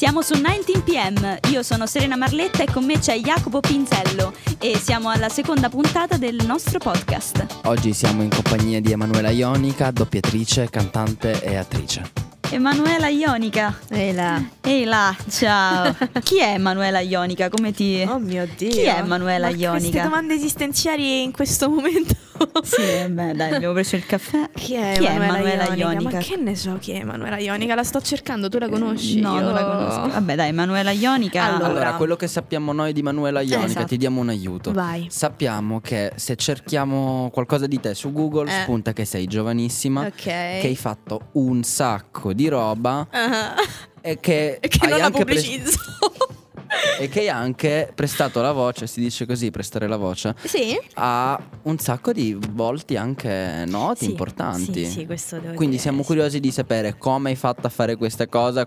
Siamo su 19pm, io sono Serena Marletta e con me c'è Jacopo Pinzello e siamo alla seconda puntata del nostro podcast. Oggi siamo in compagnia di Emanuela Ionica, doppiatrice, cantante e attrice. Emanuela Ionica. Ehi là, ciao. Chi è Emanuela Ionica? Come ti... Oh mio Dio. Chi è Emanuela Ionica? Queste domande esistenziali in questo momento. Sì, beh, dai, abbiamo preso il caffè. Chi è Emanuela Ionica? Ma che ne so chi è Emanuela Ionica? La sto cercando, tu la conosci? No, non la conosco. Vabbè, dai, Emanuela Ionica. Allora, quello che sappiamo noi di Emanuela Ionica, esatto, ti diamo un aiuto. Vai. Sappiamo che se cerchiamo qualcosa di te su Google, spunta che sei giovanissima, okay, che hai fatto un sacco di roba, e che non la pubblicizzo. E che hai anche prestato la voce, si dice così, prestare la voce, sì, a un sacco di volti anche noti, sì, importanti. Sì, sì, questo devo quindi dire, siamo curiosi di sapere come hai fatto a fare questa cosa,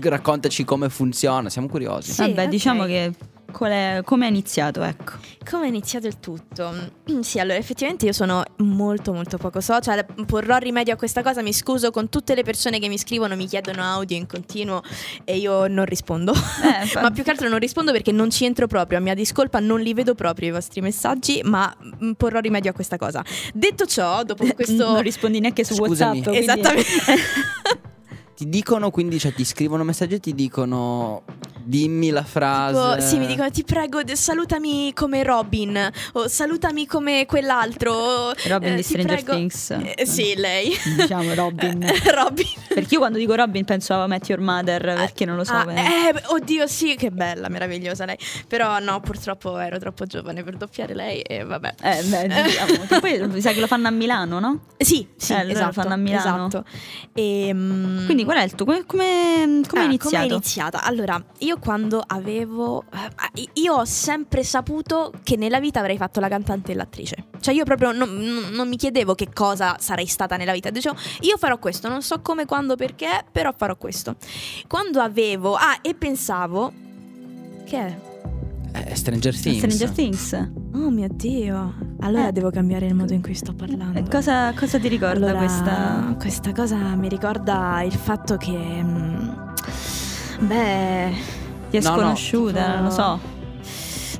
raccontaci come funziona, siamo curiosi. Sì, vabbè, okay, diciamo che... Come è iniziato, ecco? Come è iniziato il tutto? Sì, allora effettivamente io sono molto poco social. Porrò rimedio a questa cosa, mi scuso con tutte le persone che mi scrivono, mi chiedono audio in continuo e io non rispondo. Ma più che altro non rispondo perché non ci entro proprio, a mia discolpa non li vedo proprio i vostri messaggi, ma porrò rimedio a questa cosa. Detto ciò, dopo questo... Non rispondi neanche su WhatsApp. Quindi... Esattamente. Ti dicono, quindi, cioè ti scrivono messaggi e ti dicono dimmi la frase. Tipo, sì, mi dicono ti prego salutami come Robin o salutami come quell'altro. Robin di Stranger Things. Sì, lei. Diciamo Robin. Robin. Perché io quando dico Robin penso a Met Your Mother, perché non lo so. Oddio, sì, che bella, meravigliosa lei. Però no, purtroppo ero troppo giovane per doppiare lei e vabbè. Diciamo, che poi mi sa che lo fanno a Milano, no? Sì, sì, allora esatto, lo fanno a Milano. Esatto. E, quindi qual è il tuo, come è iniziato? Come è iniziata? Allora, io quando avevo... Io ho sempre saputo che nella vita avrei fatto la cantante e l'attrice. Cioè io proprio non mi chiedevo che cosa sarei stata nella vita. Dicevo, io farò questo, non so come, quando, perché, però farò questo. Quando avevo... e pensavo... Che è? Stranger Things. Oh mio Dio. Allora devo cambiare il modo in cui sto parlando. Cosa ti ricorda questa cosa? Mi ricorda il fatto che ti è sconosciuta, non lo so.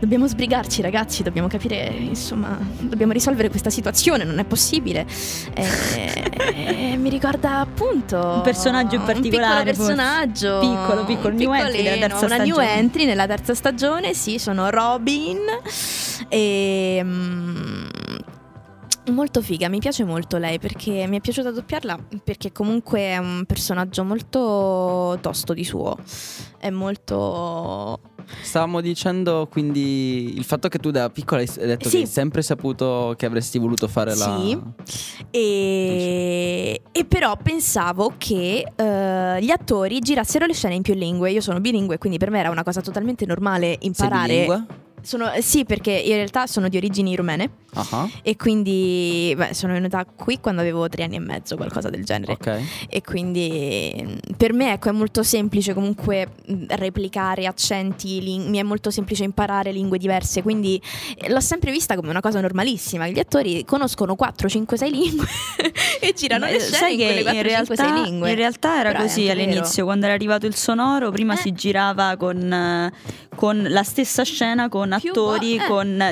Dobbiamo sbrigarci, ragazzi, dobbiamo capire, insomma, dobbiamo risolvere questa situazione, non è possibile. Mi ricorda appunto un personaggio in particolare, un piccolo personaggio, piccolo new entry della terza stagione. Una new entry nella terza stagione, sì, sono Robin e molto figa, mi piace molto lei perché mi è piaciuta doppiarla, perché comunque è un personaggio molto tosto di suo, è molto... Stavamo dicendo quindi il fatto che tu da piccola hai detto sì, che hai sempre saputo che avresti voluto fare la... Sì, e però pensavo che gli attori girassero le scene in più lingue. Io sono bilingue, quindi per me era una cosa totalmente normale imparare... Sei bilingue? Sì, perché in realtà sono di origini rumene. E quindi sono venuta qui quando avevo 3 anni e mezzo, qualcosa del genere. E quindi per me, ecco, è molto semplice comunque replicare accenti, mi è molto semplice imparare lingue diverse. Quindi l'ho sempre vista come una cosa normalissima. Gli attori conoscono 4, 5, 6 lingue e girano le scene in quelle 4, 5, 6 lingue. In realtà era così all'inizio, quando era arrivato il sonoro. Prima si girava con la stessa scena, con attori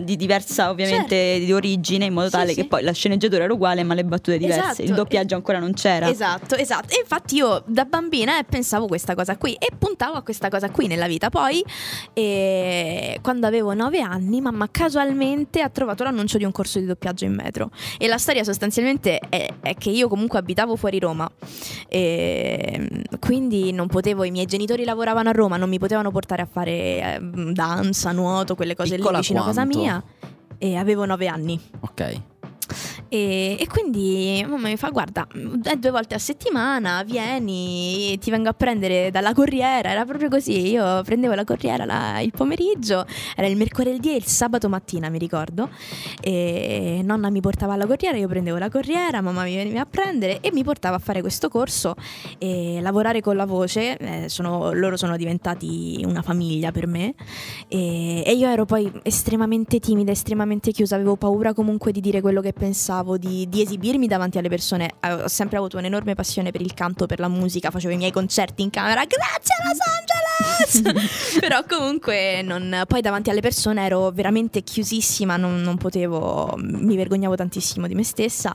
di diversa, ovviamente, di origine, in modo tale che poi la sceneggiatura era uguale ma le battute diverse, il doppiaggio ancora non c'era. Esatto. E infatti io da bambina pensavo questa cosa qui e puntavo a questa cosa qui nella vita. Poi quando avevo 9 anni, mamma casualmente ha trovato l'annuncio di un corso di doppiaggio in metro. E la storia sostanzialmente è che io comunque abitavo fuori Roma e quindi non potevo, i miei genitori lavoravano a Roma, non mi potevano portare a fare danza, nuoto, quelle cose lì vicino a casa mia, e avevo 9 anni. Ok. E quindi mamma mi fa guarda, è 2 volte a settimana, vieni, ti vengo a prendere dalla corriera. Era proprio così, io prendevo la corriera il pomeriggio, era il mercoledì e il sabato mattina, mi ricordo, e nonna mi portava alla corriera, io prendevo la corriera, mamma mi veniva a prendere e mi portava a fare questo corso e lavorare con la voce. Loro sono diventati una famiglia per me, e io ero poi estremamente timida, estremamente chiusa, avevo paura comunque di dire quello che pensavo, aspettavo di esibirmi davanti alle persone. Ho sempre avuto un'enorme passione per il canto, per la musica, facevo i miei concerti in camera, grazie Los Angeles! Però comunque poi davanti alle persone ero veramente chiusissima, non potevo, mi vergognavo tantissimo di me stessa,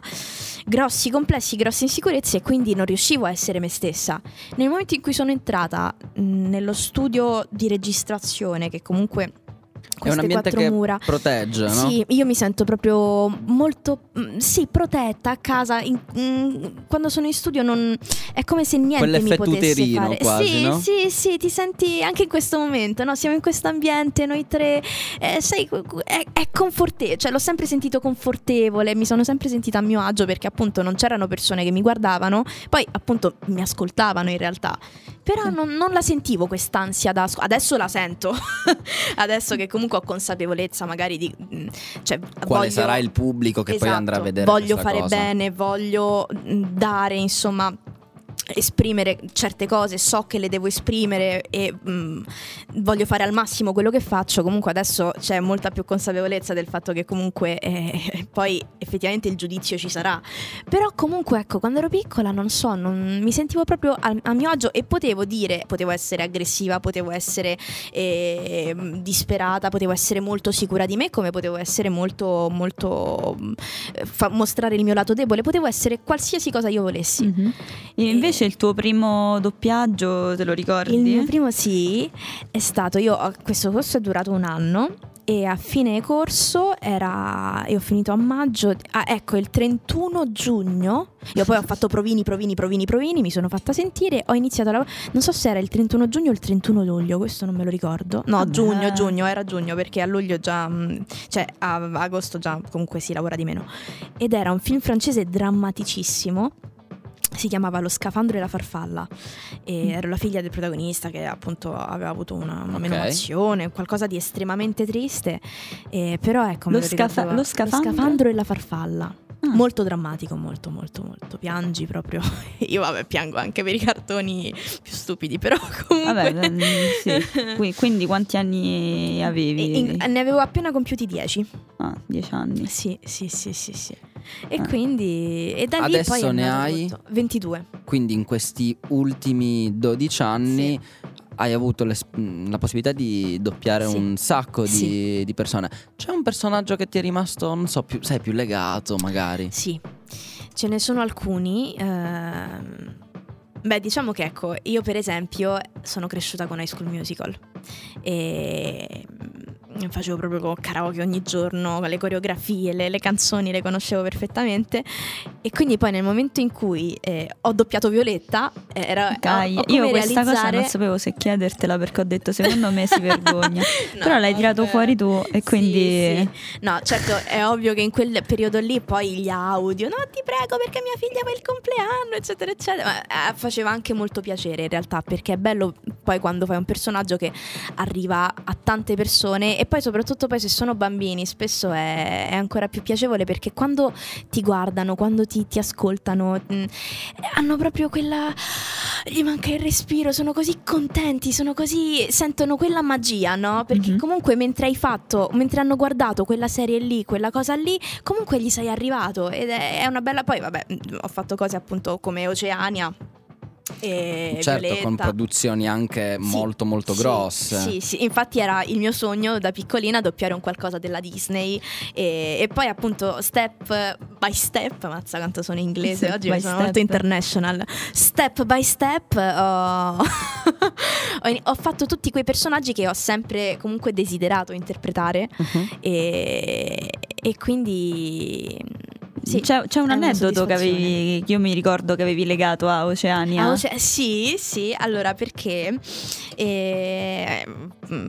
grossi complessi, grosse insicurezze, e quindi non riuscivo a essere me stessa. Nel momento in cui sono entrata nello studio di registrazione, che comunque è un ambiente che protegge, no? Sì, io mi sento proprio molto protetta a casa. Quando sono in studio è come se niente mi potesse fare quasi, sì, no? sì, ti senti anche in questo momento, no? Siamo in questo ambiente noi tre, è confortevole, cioè l'ho sempre sentito confortevole, mi sono sempre sentita a mio agio, perché appunto non c'erano persone che mi guardavano, poi appunto mi ascoltavano in realtà, però non la sentivo quest'ansia adesso la sento adesso che comunque ho consapevolezza magari di, cioè, quale sarà il pubblico che poi andrà a vedere, voglio fare cosa bene, voglio dare, insomma, esprimere certe cose, so che le devo esprimere e voglio fare al massimo quello che faccio. Comunque adesso c'è molta più consapevolezza del fatto che comunque poi effettivamente il giudizio ci sarà, però comunque ecco, quando ero piccola non mi sentivo proprio a mio agio, e potevo essere aggressiva, potevo essere disperata, potevo essere molto sicura di me, come potevo essere molto mostrare il mio lato debole, potevo essere qualsiasi cosa io volessi. Mm-hmm. Invece il tuo primo doppiaggio, te lo ricordi? Il mio primo sì, è stato, questo corso è durato un anno e a fine corso io ho finito a maggio, il 31 giugno, io poi ho fatto provini, mi sono fatta sentire, ho iniziato non so se era il 31 giugno o il 31 luglio, questo non me lo ricordo, no. Giugno, perché a luglio già, cioè a agosto già comunque si lavora di meno, ed era un film francese drammaticissimo. Si chiamava Lo Scafandro e la Farfalla, e ero la figlia del protagonista che appunto aveva avuto una menomazione, qualcosa di estremamente triste, però ecco, Lo Scafandro e la Farfalla. Molto drammatico, molto piangi proprio. Io piango anche per i cartoni più stupidi, però comunque sì. Quindi quanti anni avevi? Ne avevo appena compiuti 10. 10 anni. Sì. E quindi da lì adesso poi ne hai 22. Quindi in questi ultimi 12 anni hai avuto la possibilità di doppiare un sacco di persone. C'è un personaggio che ti è rimasto, non so, più legato magari? Sì, ce ne sono alcuni. Beh, diciamo che ecco, io per esempio sono cresciuta con High School Musical e facevo proprio karaoke ogni giorno, le coreografie, le canzoni le conoscevo perfettamente, e quindi poi nel momento in cui ho doppiato Violetta io questa cosa non sapevo se chiedertela, perché ho detto secondo me si vergogna. Però l'hai tirato fuori tu e quindi sì. No, certo, è ovvio che in quel periodo lì poi gli audio, no ti prego perché mia figlia fa il compleanno eccetera eccetera, ma faceva anche molto piacere in realtà, perché è bello poi quando fai un personaggio che arriva a tante persone, e poi soprattutto poi se sono bambini spesso è ancora più piacevole, perché quando ti guardano, quando ti ascoltano, hanno proprio quella, gli manca il respiro, sono così contenti, sono così, sentono quella magia, no? Perché comunque mentre hanno guardato quella serie lì, quella cosa lì, comunque gli sei arrivato, ed è una bella. Poi vabbè, ho fatto cose appunto come Oceania e certo, Violetta, con produzioni anche molto grosse. Sì, infatti era il mio sogno da piccolina doppiare un qualcosa della Disney, e poi appunto step by step, mazza quanto sono in inglese oggi, sono molto international. Step by step ho fatto tutti quei personaggi che ho sempre comunque desiderato interpretare, e quindi sì, c'è un aneddoto che io mi ricordo che avevi legato a Oceania. Sì, allora perché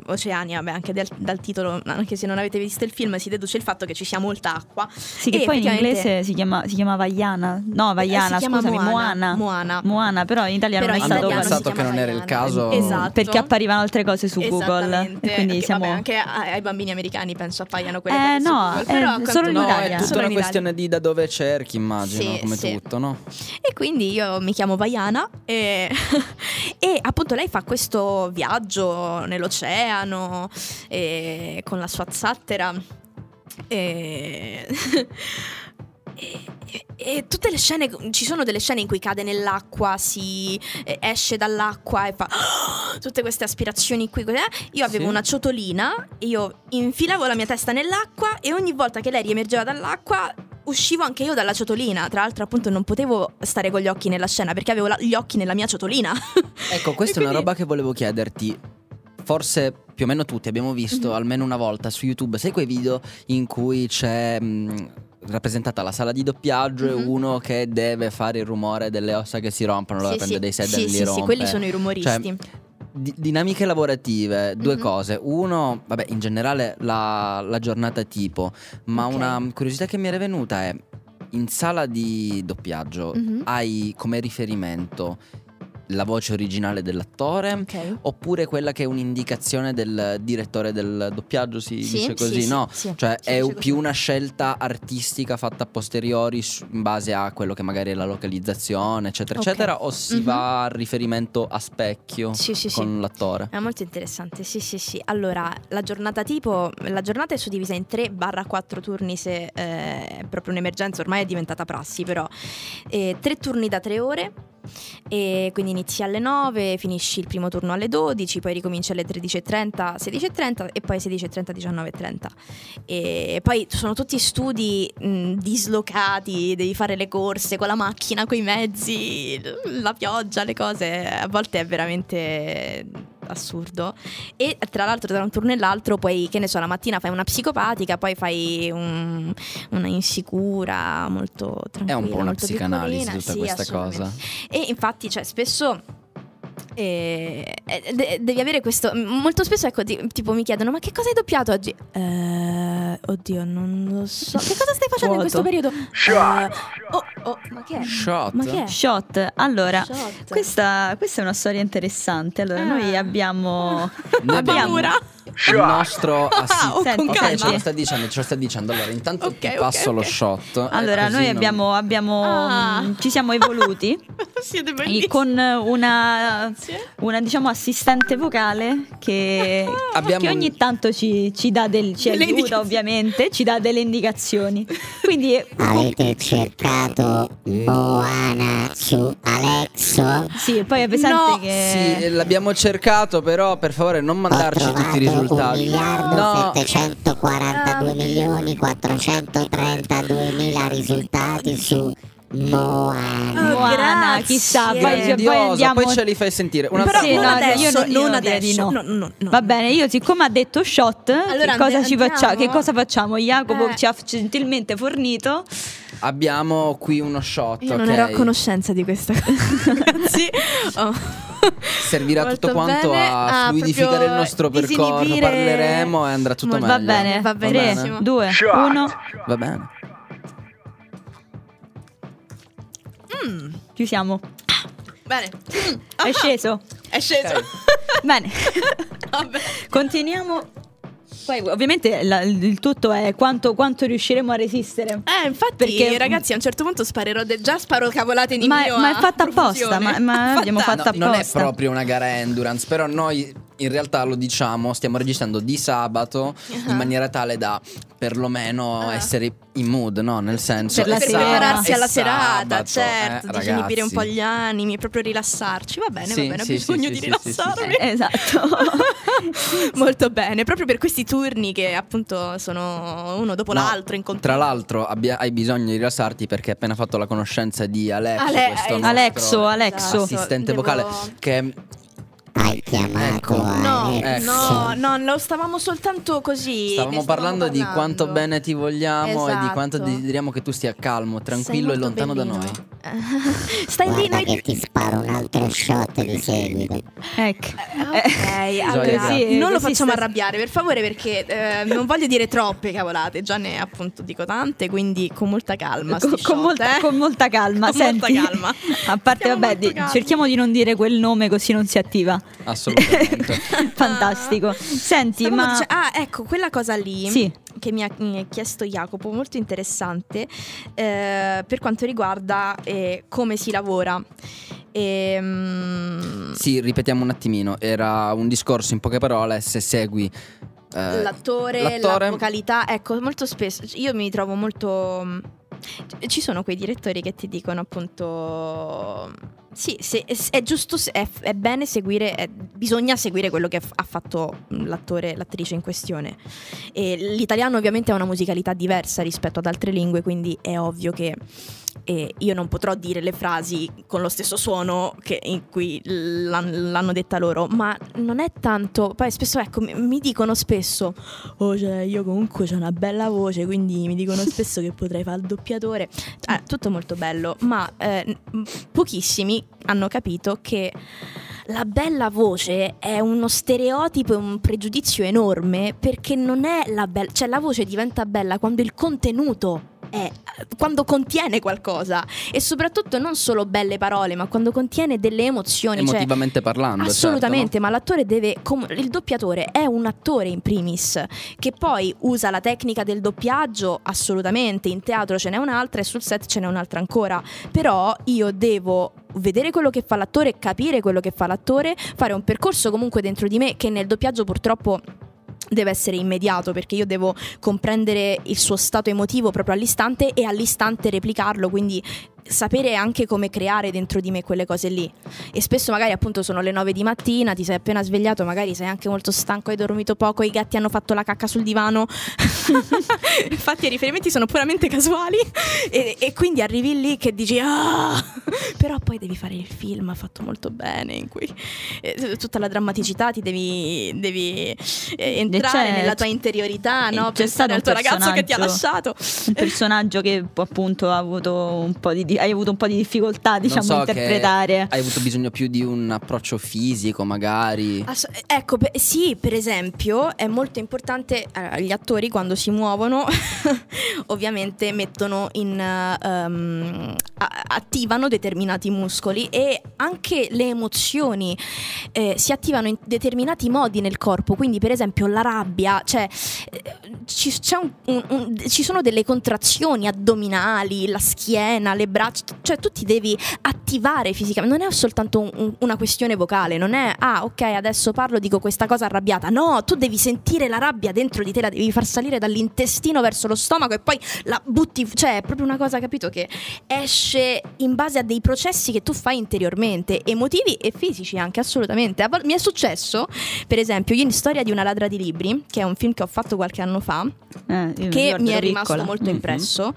Oceania, beh, anche dal titolo, anche se non avete visto il film, si deduce il fatto che ci sia molta acqua. Sì, che poi in inglese si chiama Vaiana. No, Vaiana, scusami, Moana, però in italiano però non è stato. Hanno pensato che non era il caso, esatto, perché apparivano altre cose su Google. Quindi anche ai bambini americani penso appaiano quelle cose su Google. Però solo in Italia. È tutta una questione di da dove cerchi, immagino, come tutto, no? E quindi io mi chiamo Vaiana e appunto lei fa questo viaggio nell'oceano con la sua zattera E tutte le scene, ci sono delle scene in cui cade nell'acqua, si esce dall'acqua e fa tutte queste aspirazioni qui. Io avevo una ciotolina e io infilavo la mia testa nell'acqua e ogni volta che lei riemergeva dall'acqua uscivo anche io dalla ciotolina. Tra l'altro, appunto, non potevo stare con gli occhi nella scena perché avevo gli occhi nella mia ciotolina. Ecco, questa quindi... è una roba che volevo chiederti. Forse più o meno tutti abbiamo visto almeno una volta su YouTube, sai quei video in cui c'è rappresentata la sala di doppiaggio e uno che deve fare il rumore delle ossa che si rompono, allora prende dei sedali e li rompe. Sì, quelli sono i rumoristi. Cioè, dinamiche lavorative, due cose. Uno, vabbè, in generale la giornata tipo, ma una curiosità che mi era venuta è: in sala di doppiaggio hai come riferimento la voce originale dell'attore oppure quella che è un'indicazione del direttore del doppiaggio, dice così, no? Cioè è più una scelta artistica fatta a posteriori in base a quello che magari è la localizzazione, eccetera, eccetera, o si va a riferimento a specchio con l'attore? È molto interessante, sì. Allora, la giornata tipo, la giornata è suddivisa in 3/4 turni se è proprio un'emergenza, ormai è diventata prassi, però 3 turni da 3 ore. E quindi inizi alle 9, finisci il primo turno alle 12, poi ricominci alle 13.30, 16.30 e poi 16.30, 19.30. E poi sono tutti studi dislocati, devi fare le corse con la macchina, coi mezzi, la pioggia, le cose. A volte è veramente assurdo. E tra l'altro tra un turno e l'altro poi, che ne so, la mattina fai una psicopatica, poi fai una insicura, molto tranquilla. È un po' una psicanalisi tutta questa cosa. E infatti, cioè, spesso devi avere questo. Molto spesso, ecco, tipo mi chiedono: ma che cosa hai doppiato oggi? Oddio, non lo so. Che cosa stai facendo in questo periodo? Shot. Ma che è? Shot. Allora, questa è una storia interessante. Allora, noi abbiamo paura. Il nostro ce lo sta dicendo. Allora, intanto ti passo lo shot. Allora, noi ci siamo evoluti con una diciamo assistente vocale che ogni tanto ci dà ci aiuta, ovviamente, ci dà delle indicazioni. Quindi avete cercato Moana su Alexa? Sì, poi è pesante che sì, l'abbiamo cercato, però per favore non mandarci tutti i risultati. 1.742.432.000 risultati su Moana, chissà, poi ce li fai sentire. Una però io non adesso. No. Va bene, io siccome ha detto shot, allora che cosa facciamo? Jacopo ci ha gentilmente fornito. Abbiamo qui uno shot. Io non ero a conoscenza di questa cosa. Servirà molto tutto quanto bene a fluidificare il nostro percorso. Parleremo e andrà tutto meglio. Va bene. 3, 2, 1. Va bene. Ci siamo. Bene. È sceso. Okay. Bene. Vabbè. Continuiamo. Poi ovviamente il tutto è quanto riusciremo a resistere. Infatti, perché, ragazzi, a un certo punto sparo cavolate di mio. Ma è fatta apposta. Abbiamo fatto apposta. Non è proprio una gara endurance, però noi in realtà lo diciamo, stiamo registrando di sabato in maniera tale da perlomeno essere in mood, no? Nel senso, per prepararsi alla serata, certo, disinibire un po' gli animi, proprio rilassarci. Va bene, ho bisogno di rilassarmi. Esatto. Molto bene, proprio per questi turni che appunto sono uno dopo l'altro. Tra l'altro hai bisogno di rilassarti perché hai appena fatto la conoscenza di Alexo, assistente vocale che... Hai chiamato No, lo stavamo soltanto così. Stavamo parlando di quanto bene ti vogliamo e di quanto desideriamo che tu stia calmo, tranquillo e lontano bellino da noi. Guarda che ti sparo un altro shot di seguito. Ecco. Allora, non lo facciamo arrabbiare, per favore, perché non voglio dire troppe cavolate. Già ne appunto dico tante, quindi con molta calma. Con molta calma. A parte, cerchiamo di non dire quel nome così non si attiva. Assolutamente. Fantastico. Senti, ecco quella cosa lì che mi ha chiesto Jacopo, molto interessante, per quanto riguarda come si lavora. Sì, ripetiamo un attimino. Era un discorso in poche parole: se segui l'attore, la vocalità. Ecco, molto spesso io mi trovo molto ci sono quei direttori che ti dicono appunto sì, se, è giusto, è bene seguire, bisogna seguire quello che ha fatto l'attore, l'attrice in questione. E l'italiano ovviamente ha una musicalità diversa rispetto ad altre lingue, quindi è ovvio che io non potrò dire le frasi con lo stesso suono che in cui l'hanno detta loro, ma non è tanto. Poi spesso, ecco, mi dicono spesso oh, cioè, io comunque c'ho una bella voce, quindi mi dicono spesso che potrei fare il doppiatore, tutto molto bello, ma pochissimi hanno capito che la bella voce è uno stereotipo e un pregiudizio enorme, perché non è la bella, cioè la voce diventa bella quando il contenuto è, quando contiene qualcosa, e soprattutto non solo belle parole, ma quando contiene delle emozioni, emotivamente, cioè, parlando. Assolutamente, certo, no? Ma l'attore deve, il doppiatore è un attore in primis, che poi usa la tecnica del doppiaggio, assolutamente, in teatro ce n'è un'altra e sul set ce n'è un'altra ancora, però io devo vedere quello che fa l'attore, capire quello che fa l'attore, fare un percorso comunque dentro di me che nel doppiaggio purtroppo deve essere immediato, perché io devo comprendere il suo stato emotivo proprio all'istante e all'istante replicarlo, quindi sapere anche come creare dentro di me quelle cose lì. E spesso magari appunto sono le 9 di mattina, ti sei appena svegliato, magari sei anche molto stanco, hai dormito poco, i gatti hanno fatto la cacca sul divano infatti i riferimenti sono puramente casuali e quindi arrivi lì che dici però poi devi fare il film fatto molto bene in cui tutta la drammaticità, ti devi entrare nella tua interiorità, no? Pensare al tuo ragazzo che ti ha lasciato, un personaggio che appunto ha avuto un po' di hai avuto un po' di difficoltà, diciamo, a interpretare. Hai avuto bisogno più di un approccio fisico, magari. Ecco, sì, per esempio, è molto importante. Gli attori quando si muovono, ovviamente mettono attivano determinati muscoli, e anche le emozioni si attivano in determinati modi nel corpo. Quindi, per esempio, la rabbia, cioè ci sono delle contrazioni addominali, la schiena, le braccia, cioè tu ti devi attivare fisicamente, non è soltanto una questione vocale, non è ok adesso parlo, dico questa cosa arrabbiata, no, tu devi sentire la rabbia dentro di te, la devi far salire dall'intestino verso lo stomaco e poi la butti, cioè è proprio una cosa, capito, che esce in base a dei processi che tu fai interiormente, emotivi e fisici anche, assolutamente. Mi è successo per esempio in Storia di una ladra di libri, che è un film che ho fatto qualche anno fa, che mi è rimasto molto impresso.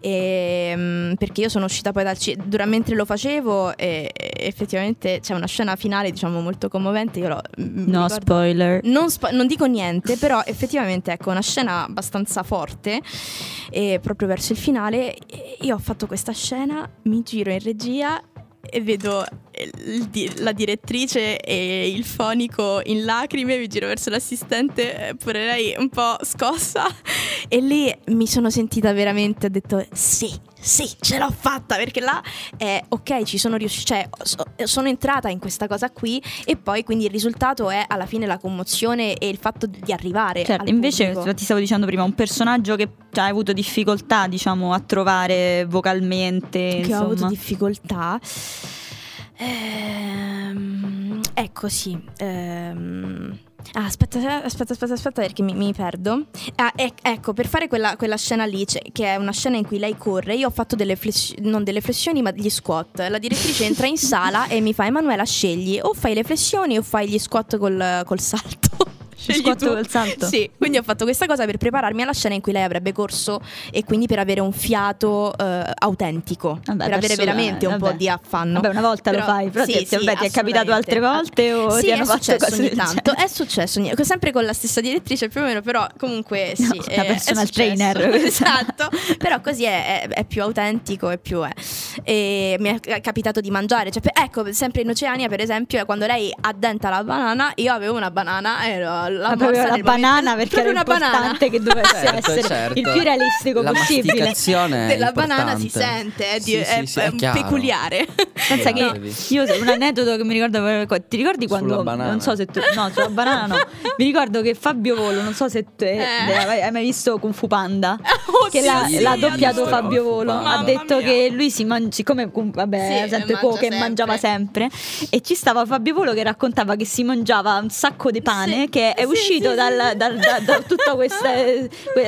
Perché io sono uscita poi dal mentre lo facevo, e effettivamente c'è una scena finale, diciamo, molto commovente. Io no ricordo, spoiler, non dico niente, però effettivamente, ecco, una scena abbastanza forte, e proprio verso il finale io ho fatto questa scena, mi giro in regia e vedo la direttrice e il fonico in lacrime, mi giro verso l'assistente, pure lei un po' scossa, e lì mi sono sentita veramente, ho detto sì, ce l'ho fatta, perché là ok, ci sono riuscita, cioè sono entrata in questa cosa qui, e poi quindi il risultato è alla fine la commozione e il fatto di arrivare, certo, al invece pubblico. Ti stavo dicendo prima, un personaggio che hai avuto difficoltà, diciamo, a trovare vocalmente, che insomma. Ho avuto difficoltà, ecco, sì, aspetta, perché mi perdo. Ecco, per fare quella scena lì, che è una scena in cui lei corre, io ho fatto non delle flessioni, ma gli squat. La direttrice entra in sala e mi fa: Emanuela, scegli, o fai le flessioni o fai gli squat col salto. Salto. Sì, quindi ho fatto questa cosa per prepararmi alla scena in cui lei avrebbe corso, e quindi per avere un fiato autentico, per avere veramente un po' di affanno. Una volta però, lo fai, però ti è capitato altre volte, o sì, ti hanno fatto cose ogni tanto? È successo, sempre con la stessa direttrice più o meno, però comunque sì, no, la personal trainer. Esatto, però così è più autentico e più è. E mi è capitato di mangiare, cioè, ecco, sempre in Oceania per esempio, quando lei addenta la banana, io avevo una banana e la banana, perché era importante che dovesse essere certo. Il più realistico la possibile. La banana si sente, è peculiare. Pensa che io un aneddoto che mi ricordo, ti ricordi quando non so se tu no, sulla banana no. Mi ricordo che Fabio Volo, non so se tu hai mai visto Kung Fu Panda, che l'ha doppiato Fabio Volo, ha detto che lui si mangia, siccome vabbè, sempre poche, mangiava sempre, e ci stava Fabio Volo che raccontava che si mangiava un sacco di pane che è uscito da tutta questa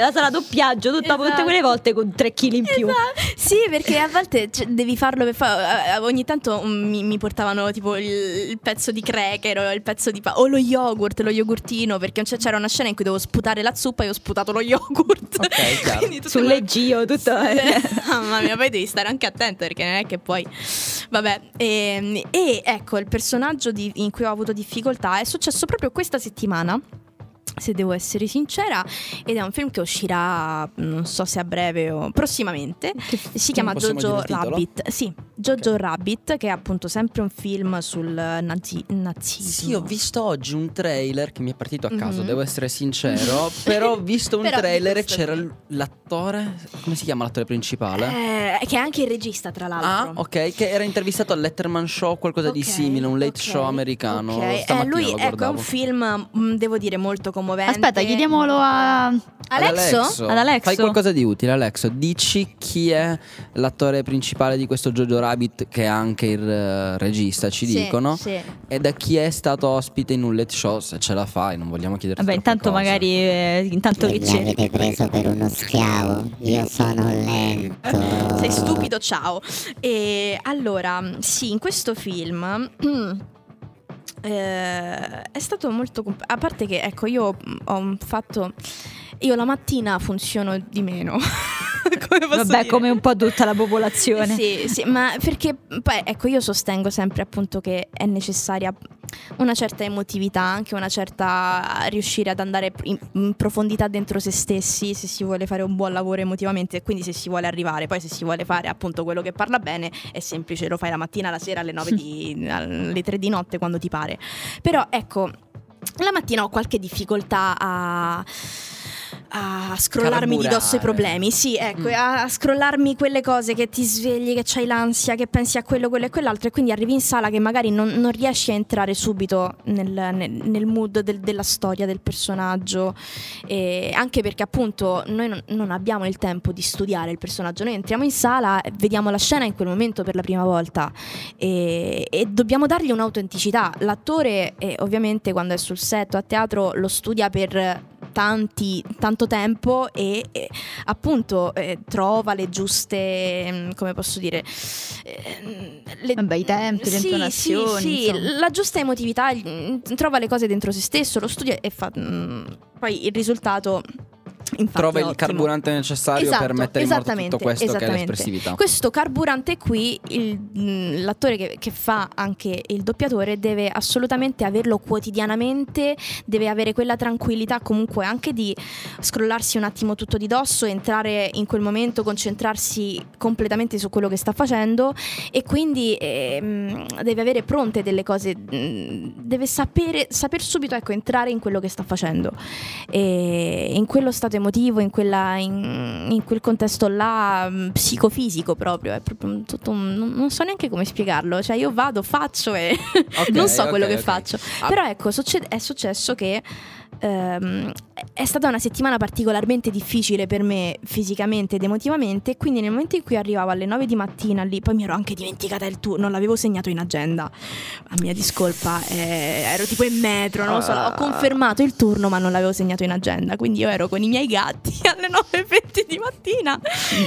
la sala doppiaggio, esatto, tutte quelle volte con 3 kg in più. Esatto. Sì, perché a volte devi farlo per ogni tanto mi portavano tipo il pezzo di cracker o il pezzo di o lo yogurt, lo yogurtino, perché c'era una scena in cui dovevo sputare la zuppa e ho sputato lo yogurt. Ok, sull'eggio tutto. Mamma mia, poi devi stare anche attento perché non è che poi vabbè. E ecco, il personaggio in cui ho avuto difficoltà è successo proprio questa settimana, se devo essere sincera, ed è un film che uscirà, non so se a breve o prossimamente, si chiama Jojo Rabbit. Sì, Jojo Rabbit, che è appunto sempre un film sul nazismo. Sì, ho visto oggi un trailer che mi è partito a caso, devo essere sincero, però ho visto un trailer e c'era l'attore, come si chiama l'attore principale? Che è anche il regista, tra l'altro. Ah, ok, che era intervistato al Letterman Show, qualcosa di simile, un late show americano. Okay. Lui, ecco, è un film, devo dire, molto commovente. Aspetta, chiediamolo ad Alexo. Fai qualcosa di utile, Alexo. Dici chi è l'attore principale di questo Jojo Rabbit, che è anche il regista, ci dicono. Sì. E da chi è stato ospite in un late show, se ce la fai, non vogliamo chiederti. Vabbè, intanto qualcosa. Magari intanto che c'è. Mi avete preso per uno schiavo. Io sono lento. Sei stupido, ciao. E allora, sì, in questo film è stato molto a parte che, ecco, io la mattina funziono di meno. Come posso dire? Come un po' tutta la popolazione. Sì, sì, ma perché poi, ecco, io sostengo sempre appunto che è necessaria una certa emotività, anche una certa riuscire ad andare in profondità dentro se stessi, se si vuole fare un buon lavoro emotivamente, e quindi se si vuole arrivare, poi se si vuole fare appunto quello che parla bene, è semplice, lo fai la mattina, la sera, alle 9 alle 3 di notte, quando ti pare. Però ecco, la mattina ho qualche difficoltà a scrollarmi di dosso i problemi, sì, ecco, a scrollarmi quelle cose che ti svegli, che c'hai l'ansia, che pensi a quello e quell'altro, e quindi arrivi in sala che magari non riesci a entrare subito nel mood della storia, del personaggio, anche perché appunto noi non abbiamo il tempo di studiare il personaggio. Noi entriamo in sala, vediamo la scena in quel momento per la prima volta e dobbiamo dargli un'autenticità. L'attore ovviamente quando è sul set o a teatro lo studia per tanto tempo e appunto trova le giuste, come posso dire, i tempi, le intonazioni, sì, la giusta emotività, trova le cose dentro se stesso, lo studia e fa poi il risultato. Infatti, trova il carburante necessario, esatto, per mettere in moto tutto questo che è l'espressività. Questo carburante qui l'attore che fa anche il doppiatore deve assolutamente averlo quotidianamente, deve avere quella tranquillità comunque anche di scrollarsi un attimo tutto di dosso, entrare in quel momento, concentrarsi completamente su quello che sta facendo, e quindi deve avere pronte delle cose, deve saper subito, ecco, entrare in quello che sta facendo, e in quello stato emotivo, in quel contesto là, psicofisico proprio, è proprio tutto non so neanche come spiegarlo, cioè io vado, faccio e non so quello che faccio. Però ecco, è successo che è stata una settimana particolarmente difficile per me fisicamente ed emotivamente, quindi nel momento in cui arrivavo alle 9 di mattina lì, poi mi ero anche dimenticata il turno, non l'avevo segnato in agenda, a mia discolpa, ero tipo in metro, non lo so, ho confermato il turno ma non l'avevo segnato in agenda, quindi io ero con i miei gatti alle 9:20 di mattina,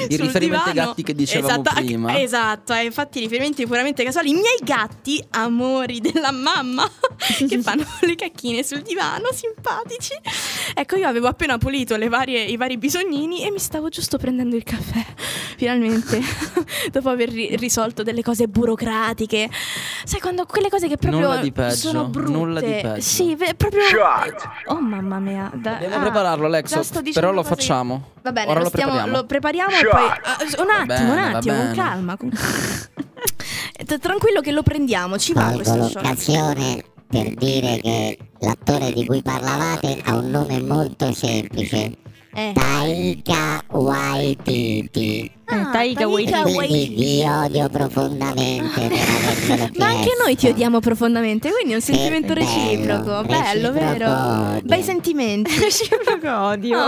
il riferimento ai gatti che dicevamo, esatto, prima, esatto, infatti riferimenti puramente casuali, i miei gatti, amori della mamma, che fanno le cacchine sul divano, simpatici. Ecco, io avevo appena pulito i vari bisognini e mi stavo giusto prendendo il caffè, finalmente, dopo aver risolto delle cose burocratiche, sai, quando quelle cose che proprio nulla di peggio, sono brutte, nulla di peggio. Sì, proprio. Oh mamma mia, dobbiamo prepararlo, Alexo, però lo facciamo. Va bene, ora lo prepariamo e poi un attimo, con calma, tranquillo che lo prendiamo, ci va questo shot. Per dire che l'attore di cui parlavate ha un nome molto semplice, Taika Waititi. Taika Waititi. Vi odio profondamente per avercelo chiesto. Ma anche noi ti odiamo profondamente, quindi è un sentimento reciproco, bello, vero? Odio. Bei sentimenti, reciproco odio.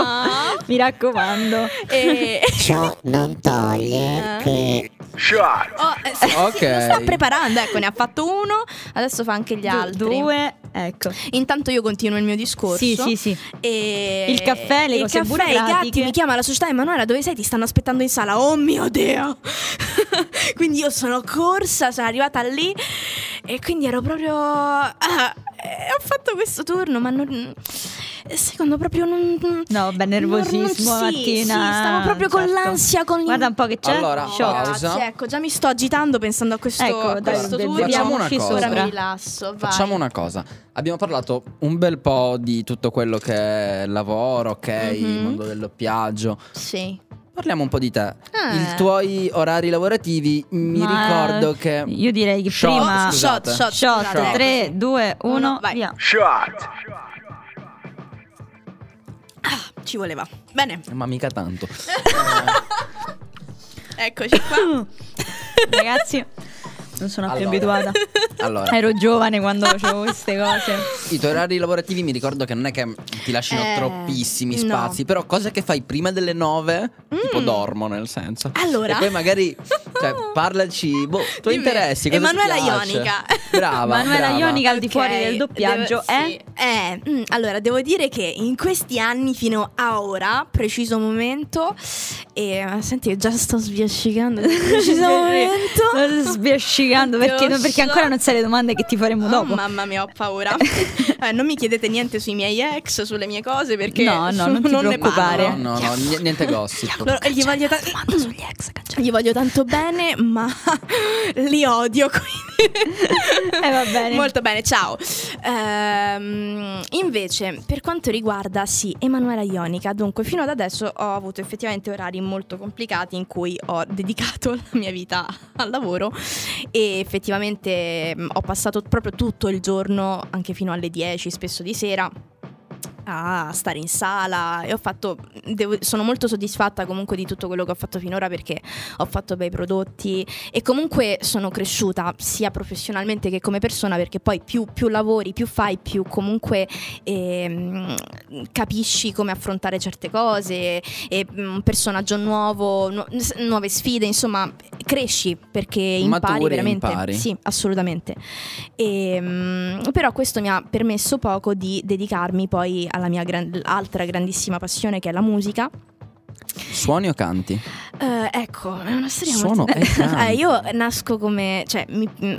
Mi raccomando. Ciò non toglie che si sta preparando, ecco, ne ha fatto uno, adesso fa anche gli altri. Due. Ecco. Intanto io continuo il mio discorso. Sì, sì, sì. E... il caffè, le cose burocratiche. Il caffè, i gatti, mi chiama la società. Emanuela, dove sei? Ti stanno aspettando in sala. Oh mio Dio. Quindi io sono corsa, sono arrivata lì e quindi ero proprio... ah, ho fatto questo turno, ma non... secondo proprio non... no, beh, nervosismo non, sì, mattina. Sì, stavo proprio certo, con l'ansia, con... guarda un po' che c'è. Allora, pausa. Ecco, già mi sto agitando pensando a questo, ecco, a questo turno. Facciamo una cosa. Ora mi rilasso, vai. Facciamo una cosa. Abbiamo parlato un bel po' di tutto quello che è lavoro, ok, mm-hmm, mondo del doppiaggio. Sì. Parliamo un po' di te, i tuoi orari lavorativi. Mi ricordo che... io direi che shot, prima... Shot. 3, 2, 1, vai. Via. Shot. Ah, ci voleva. Bene. Ma mica tanto. Eccoci qua. Ragazzi, non sono più abituata. Allora, ero giovane quando facevo queste cose. I tuoi orari lavorativi mi ricordo che non è che ti lasciano troppissimi spazi, no. Però cose che fai prima delle 9, tipo dormo, nel senso. Allora, e poi magari, cioè, parlaci, boh, tuoi interessi. Emanuela Ionica. Brava. Emanuela Ionica al di fuori del doppiaggio allora, devo dire che in questi anni fino a ora, preciso momento, senti che già sto sbiascicando. Preciso momento. Sto sbiascicando perché ancora non sai le domande che ti faremo dopo. Mamma mia, ho paura. Non mi chiedete niente sui miei ex, sulle mie cose, perché no, non ti preoccupare. No, niente gossip. Allora, gli voglio tanto bene, ma li odio, quindi. Va bene. Molto bene, ciao. Invece, per quanto riguarda Emanuela Ionica, dunque fino ad adesso ho avuto effettivamente orari molto complicati in cui ho dedicato la mia vita al lavoro e effettivamente ho passato proprio tutto il giorno, anche fino alle 10, spesso di sera, a stare in sala e sono molto soddisfatta comunque di tutto quello che ho fatto finora, perché ho fatto bei prodotti e comunque sono cresciuta sia professionalmente che come persona, perché poi più lavori, più fai, più comunque capisci come affrontare certe cose, e un personaggio nuovo, nuove sfide, insomma cresci perché impari veramente. Impari. Sì, assolutamente. Però questo mi ha permesso poco di dedicarmi poi alla mia altra grandissima passione, che è la musica. Suoni o canti? Ecco, è una storia io nasco come... cioè,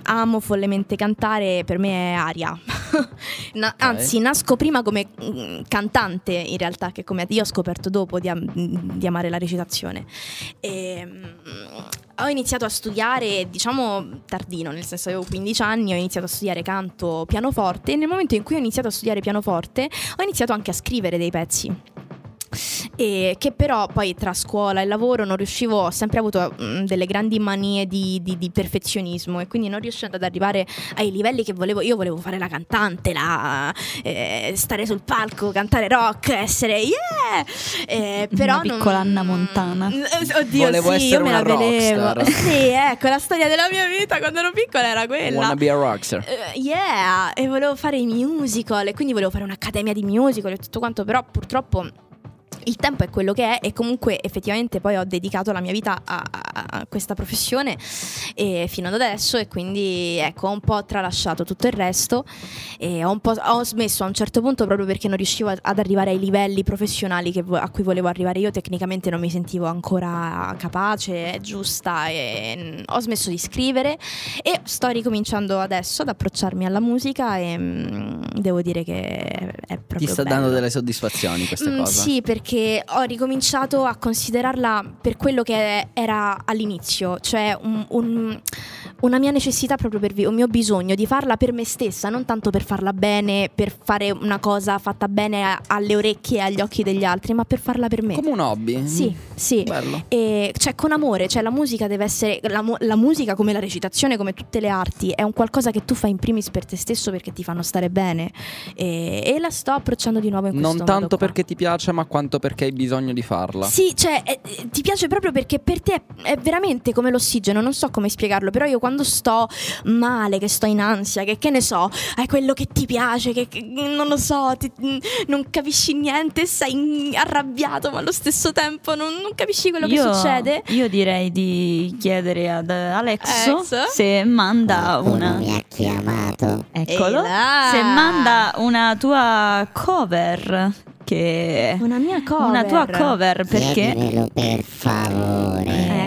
amo follemente cantare, per me è aria. Anzi, nasco prima come cantante, in realtà, che come... io ho scoperto dopo di amare la recitazione. Ho iniziato a studiare, diciamo, tardino, nel senso avevo 15 anni, ho iniziato a studiare canto, pianoforte, e nel momento in cui ho iniziato a studiare pianoforte ho iniziato anche a scrivere dei pezzi. E che però poi tra scuola e lavoro non riuscivo, ho sempre avuto delle grandi manie di perfezionismo, e quindi non riuscendo ad arrivare ai livelli che volevo. Io volevo fare la cantante, stare sul palco, cantare rock, essere però una piccola Anna Montana. Oddio, volevo, sì, io me la vedevo. Sì, ecco, la storia della mia vita quando ero piccola era quella. Wanna be a rockstar. E volevo fare i musical, e quindi volevo fare un'accademia di musical e tutto quanto, però purtroppo il tempo è quello che è, e comunque effettivamente poi ho dedicato la mia vita a questa professione fino ad adesso, e quindi ecco, ho un po' tralasciato tutto il resto, e ho smesso a un certo punto proprio perché non riuscivo ad arrivare ai livelli professionali a cui volevo arrivare io. Tecnicamente non mi sentivo ancora capace, giusta, e ho smesso di scrivere e sto ricominciando adesso ad approcciarmi alla musica, e devo dire che è proprio... ti sta dando delle soddisfazioni questa cosa? Sì, perché ho ricominciato a considerarla per quello che era all'inizio, cioè una mia necessità, proprio un mio bisogno di farla per me stessa, non tanto per farla bene, per fare una cosa fatta bene alle orecchie e agli occhi degli altri, ma per farla per me. Come un hobby. Sì, sì. Bello. E cioè con amore, cioè la musica deve essere la musica, come la recitazione, come tutte le arti, è un qualcosa che tu fai in primis per te stesso, perché ti fanno stare bene, e la sto approcciando di nuovo in questo modo. Non tanto perché ti piace, ma quanto fatto perché hai bisogno di farla. Sì, cioè ti piace proprio perché per te è veramente come l'ossigeno. Non so come spiegarlo, però io quando sto male, che sto in ansia, che ne so, è quello che ti piace, che non lo so, non capisci niente, sei arrabbiato ma allo stesso tempo non capisci quello che succede. Io direi di chiedere ad Alexo se manda una... mi ha chiamato. Eccolo. Se manda una tua cover. Che una mia cover. Una tua cover, perché chiedimelo per favore.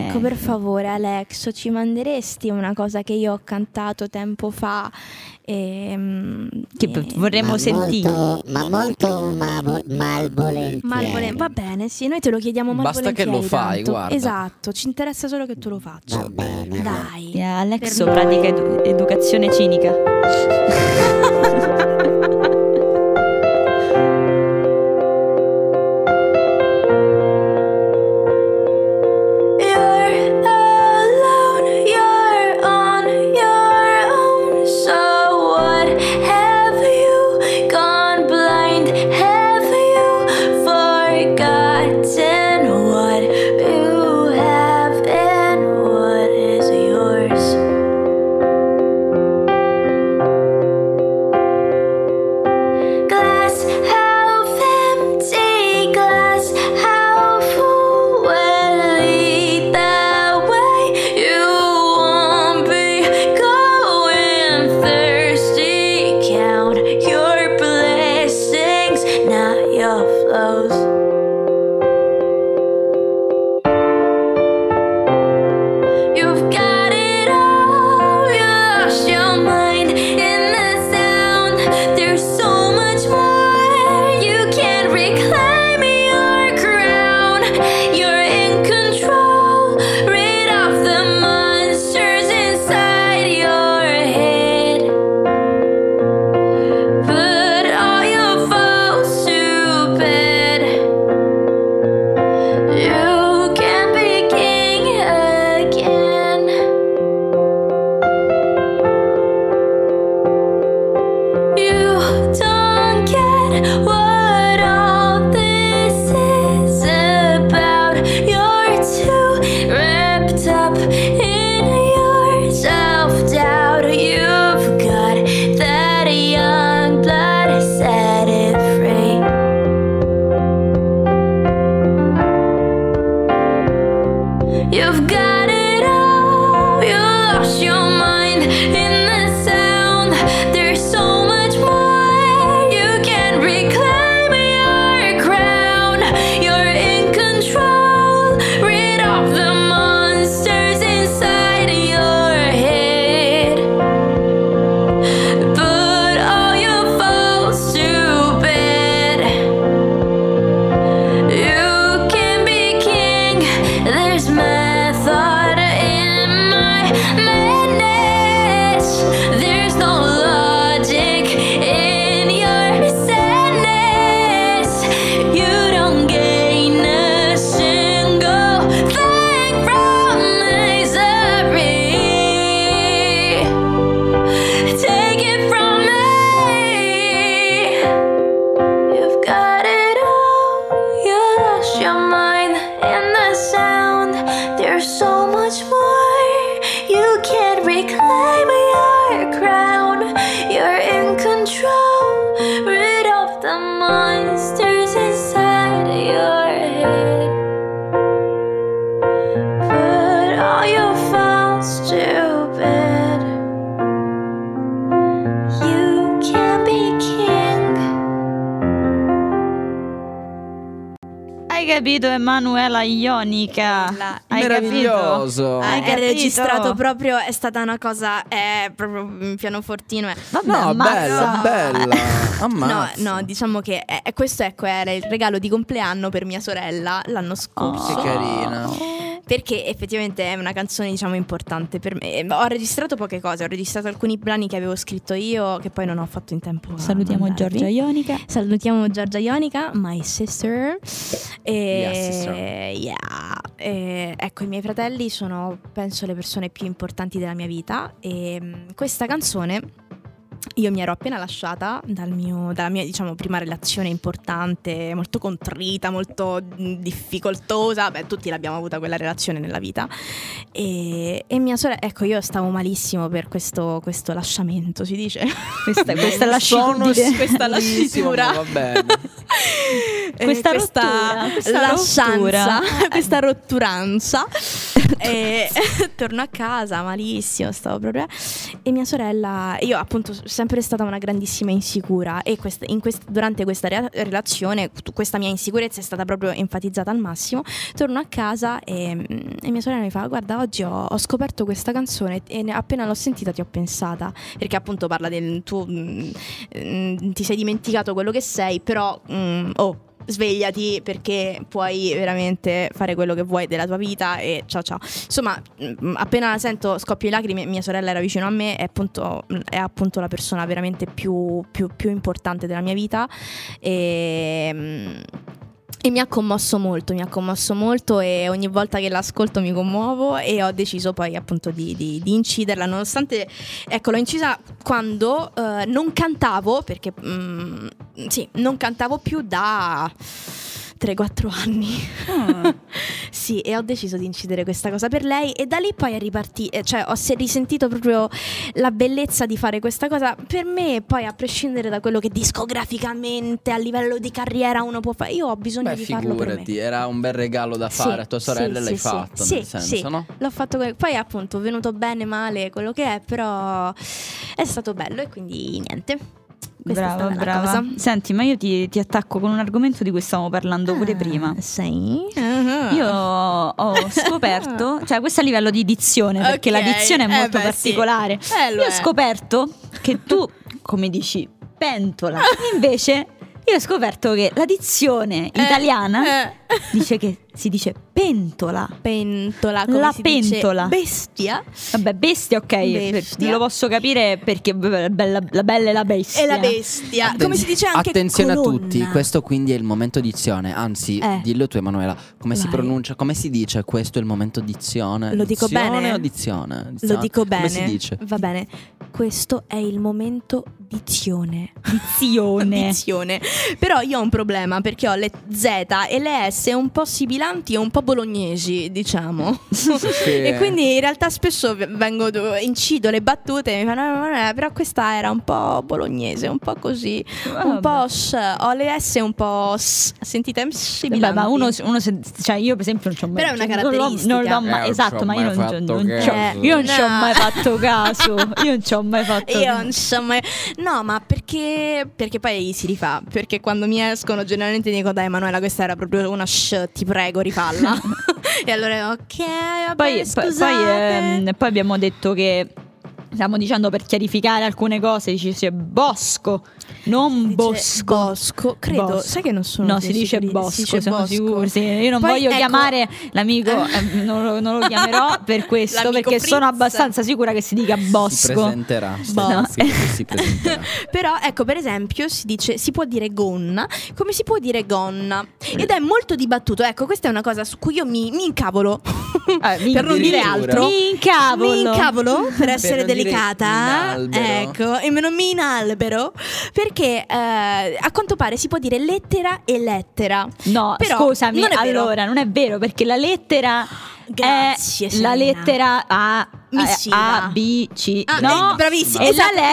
Ecco, per favore Alexo, ci manderesti una cosa che io ho cantato tempo fa che vorremmo sentire. Malvolentieri. Va bene, sì, noi te lo chiediamo malvolentieri. Basta che lo fai, tanto. Guarda. Esatto, ci interessa solo che tu lo faccia. Va bene. Dai. E Alexo pratica educazione cinica. Emanuela Ionica, meraviglioso, hai capito? Registrato proprio, è stata una cosa proprio un pianofortino. Vabbè, no, bella. No, diciamo che questo, ecco, era il regalo di compleanno per mia sorella l'anno scorso. Che carina. Perché effettivamente è una canzone, diciamo, importante per me. Ho registrato poche cose, ho registrato alcuni brani che avevo scritto io, che poi non ho fatto in tempo. Salutiamo Giorgia Ionica. Salutiamo Giorgia Ionica, my sister. Ecco, i miei fratelli sono, penso, le persone più importanti della mia vita. E questa canzone Io mi ero appena lasciata dalla mia diciamo prima relazione importante, molto contrita, molto difficoltosa. Beh, tutti l'abbiamo avuta quella relazione nella vita. E mia sorella, ecco, io stavo malissimo per questo lasciamento, si dice? Questa lasciatura. Questa lasciatura. Va bene. Questa lascianza, questa rotturanza. Torno a casa malissimo, stavo proprio. E mia sorella, io appunto sempre stata una grandissima insicura, e durante questa relazione questa mia insicurezza è stata proprio enfatizzata al massimo. Torno a casa e mia sorella mi fa: guarda, oggi ho scoperto questa canzone e appena l'ho sentita ti ho pensata, perché appunto parla del tuo ti sei dimenticato quello che sei, però svegliati, perché puoi veramente fare quello che vuoi della tua vita. E ciao insomma, appena la sento scoppio le lacrime. Mia sorella era vicino a me, è appunto la persona veramente più importante della mia vita, e mi ha commosso molto, e ogni volta che l'ascolto mi commuovo, e ho deciso poi appunto di inciderla, nonostante, ecco, l'ho incisa quando non cantavo, perché non cantavo più da 3-4 anni. Sì, e ho deciso di incidere questa cosa per lei, e da lì poi è ripartita, cioè ho risentito proprio la bellezza di fare questa cosa per me. Poi, a prescindere da quello che discograficamente a livello di carriera uno può fare, io ho bisogno di farlo per me. Figurati, era un bel regalo da fare, sì, a tua sorella, sì, l'hai fatto, sì, nel senso, sì, no? L'ho fatto, poi appunto è venuto bene, male, quello che è, però è stato bello, e quindi niente. Brava. Cosa. Senti, ma io ti attacco con un argomento di cui stavamo parlando pure prima. Sì. Uh-huh. Io ho scoperto, cioè questo a livello di dizione, okay, perché la dizione è molto particolare. Sì. Io ho scoperto che tu, come dici, pentola. Invece io ho scoperto che la dizione italiana dice che si dice pentola. Pentola, come la si pentola dice? Bestia. Vabbè, bestia, ok, bestia. Lo posso capire, perché la bella è la bestia. È la bestia. Come si dice anche attenzione colonna. A tutti, questo quindi è il momento dizione. Anzi, dillo tu, Emanuela, come vai. Si pronuncia, come si dice questo è il momento dizione? Lo dico bene o dizione? Lo dico bene. Come si dice? Va bene. Questo è il momento dizione. Dizione. Però io ho un problema, perché ho le Z e le S un po' sibilanti e un po' bolognesi, diciamo. Sì. E quindi in realtà spesso incido le battute e mi fanno: però questa era un po' bolognese, un po' così, un po' ho le S un po' sentite sibilanti. Beh, ma uno se, cioè io per esempio non ci ho mai, però è una caratteristica. Io non ci ho mai fatto caso. No, ma perché poi si rifà, perché quando mi escono generalmente dico: dai Emanuela, questa era proprio una ti prego rifalla. E allora ok, vabbè, poi abbiamo detto che stiamo dicendo, per chiarificare alcune cose, ci dice bosco, non bosco. Bosco, credo. Bosco. Sai che non sono. No, si dice bosco, sono sicuro. Sì. Io non voglio chiamare l'amico, non lo chiamerò per questo, perché sono abbastanza sicura che si dica bosco. Si presenterà. No. Si presenterà. Però ecco, per esempio, si può dire gonna, come si può dire gonna. Ed è molto dibattuto. Ecco, questa è una cosa su cui io mi incavolo. Per non dire altro. Mi incavolo per essere delicata, ecco, e non mi inalbero, perché a quanto pare si può dire lettera e lettera. No, però, scusami, non è vero, perché la lettera è la lettera A. Missiva. A, B, C, no, bravissima. E esatto, la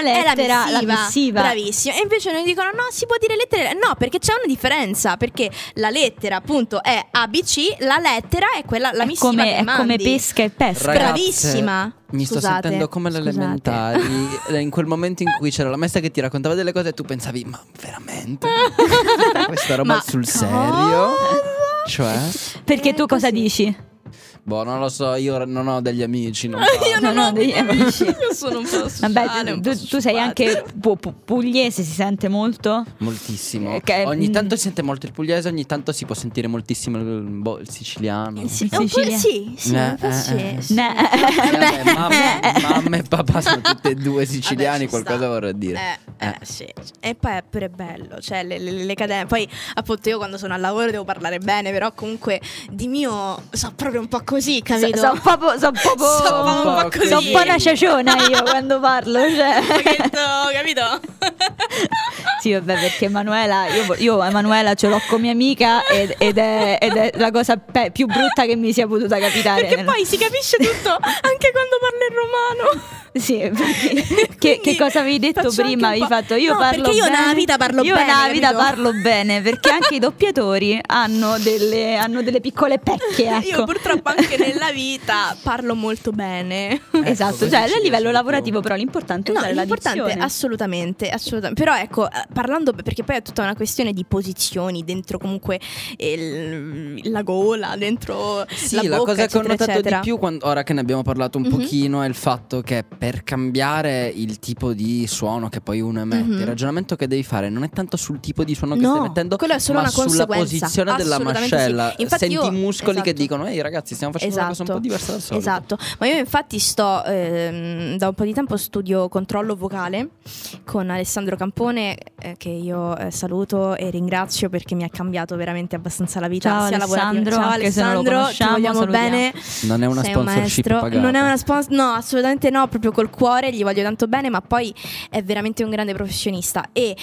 lettera è la missiva. Bravissima. E invece noi dicono: no, si può dire lettera. No, perché c'è una differenza, perché la lettera appunto è A, B, C. La lettera è quella, la missiva che mandi. È come pesca e pesca. Bravissima. Mi sto sentendo come le elementari, in quel momento in cui c'era la maestra che ti raccontava delle cose e tu pensavi: ma veramente? Questa roba sul serio? Cioè, perché tu cosa dici? Boh, non lo so, io non ho degli amici. Io non ho degli amici. Io sono un po' sociale. Vabbè, tu sei anche pugliese, si sente molto? Moltissimo. Ogni tanto si sente molto il pugliese, ogni tanto si può sentire moltissimo il siciliano. Sì. Mamma e papà sono tutti e due siciliani, qualcosa vorrei dire. Sì. E poi è pure bello, cioè le cadenze. Poi appunto io quando sono al lavoro devo parlare bene, però comunque di mio so proprio un po' così, capito? Sono un po' una ciaciona io quando parlo, cioè. Capito? Sì, vabbè, perché Emanuela, io Emanuela ce l'ho come amica ed è la cosa più brutta che mi sia potuta capitare. Perché poi si capisce tutto anche quando parla in romano. Sì, perché che cosa avevi detto prima? Avevi fatto io parlo bene. Perché io nella vita parlo bene. Io nella vita parlo bene, perché anche i doppiatori hanno delle piccole pecche, ecco. Io purtroppo anche nella vita parlo molto bene. Esatto, cioè a livello lavorativo però l'importante è usare la dizione. L'importante assolutamente. Però ecco, parlando, perché poi è tutta una questione di posizioni dentro comunque la gola, dentro sì, la bocca, la cosa che ho notato eccetera. Di più quando, ora che ne abbiamo parlato un pochino, è il fatto che per cambiare il tipo di suono che poi uno emette, il ragionamento che devi fare non è tanto sul tipo di suono che stai mettendo, è solo ma una sulla posizione della mascella. Sì. Senti i muscoli che dicono ehi ragazzi, stiamo facendo una cosa un po' diversa dal solito. Esatto, ma io infatti sto da un po' di tempo studio controllo vocale con Alessandro Campone, che io saluto e ringrazio perché mi ha cambiato veramente abbastanza la vita. Ciao, sia Alessandro, ciao Alessandro, ti vogliamo bene. Non è una sponsorship pagata. Non è una no, assolutamente no, proprio col cuore, gli voglio tanto bene, ma poi è veramente un grande professionista e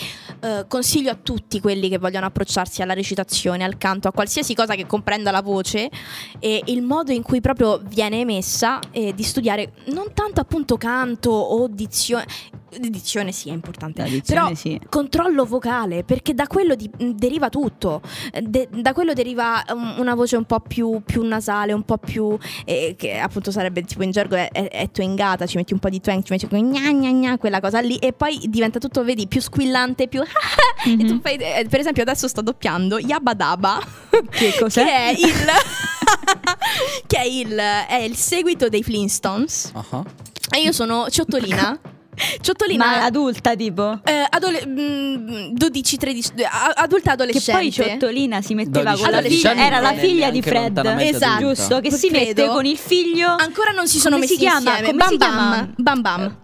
consiglio a tutti quelli che vogliono approcciarsi alla recitazione, al canto, a qualsiasi cosa che comprenda la voce e il modo in cui proprio viene emessa, di studiare non tanto appunto canto o dizione. Dizione sì è importante, però sì. Controllo vocale, perché da quello deriva tutto, da quello deriva una voce un po' più nasale, un po' più che appunto sarebbe tipo in gergo è twangata, ci metti un po' di twang, ci metti gna gna gna, quella cosa lì, e poi diventa tutto, vedi, più squillante, più e tu fai, per esempio adesso sto doppiando Yabadaba, che cos'è? Che è il che è il seguito dei Flintstones, e io sono Ciotolina. Ma adulta tipo? 12-13, adulta adolescente. Che poi Ciotolina si metteva con la figlia, era la figlia di Fred. Esatto, giusto, che si mette con il figlio. Ancora non si sono messi insieme. Bam-Bam.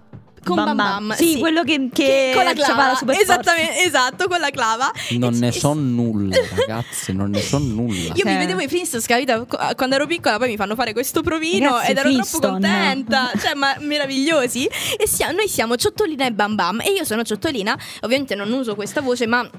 Con Bam-Bam, sì, quello che con la clava, esattamente, esatto, con la clava. Non ne so nulla, ragazzi, non ne so nulla. Io mi vedevo i Flintstones, capito? Quando ero piccola, poi mi fanno fare questo provino, grazie, ed ero troppo contenta, cioè, ma meravigliosi. E noi siamo Ciotolina e Bam-Bam, e io sono Ciotolina, ovviamente non uso questa voce, ma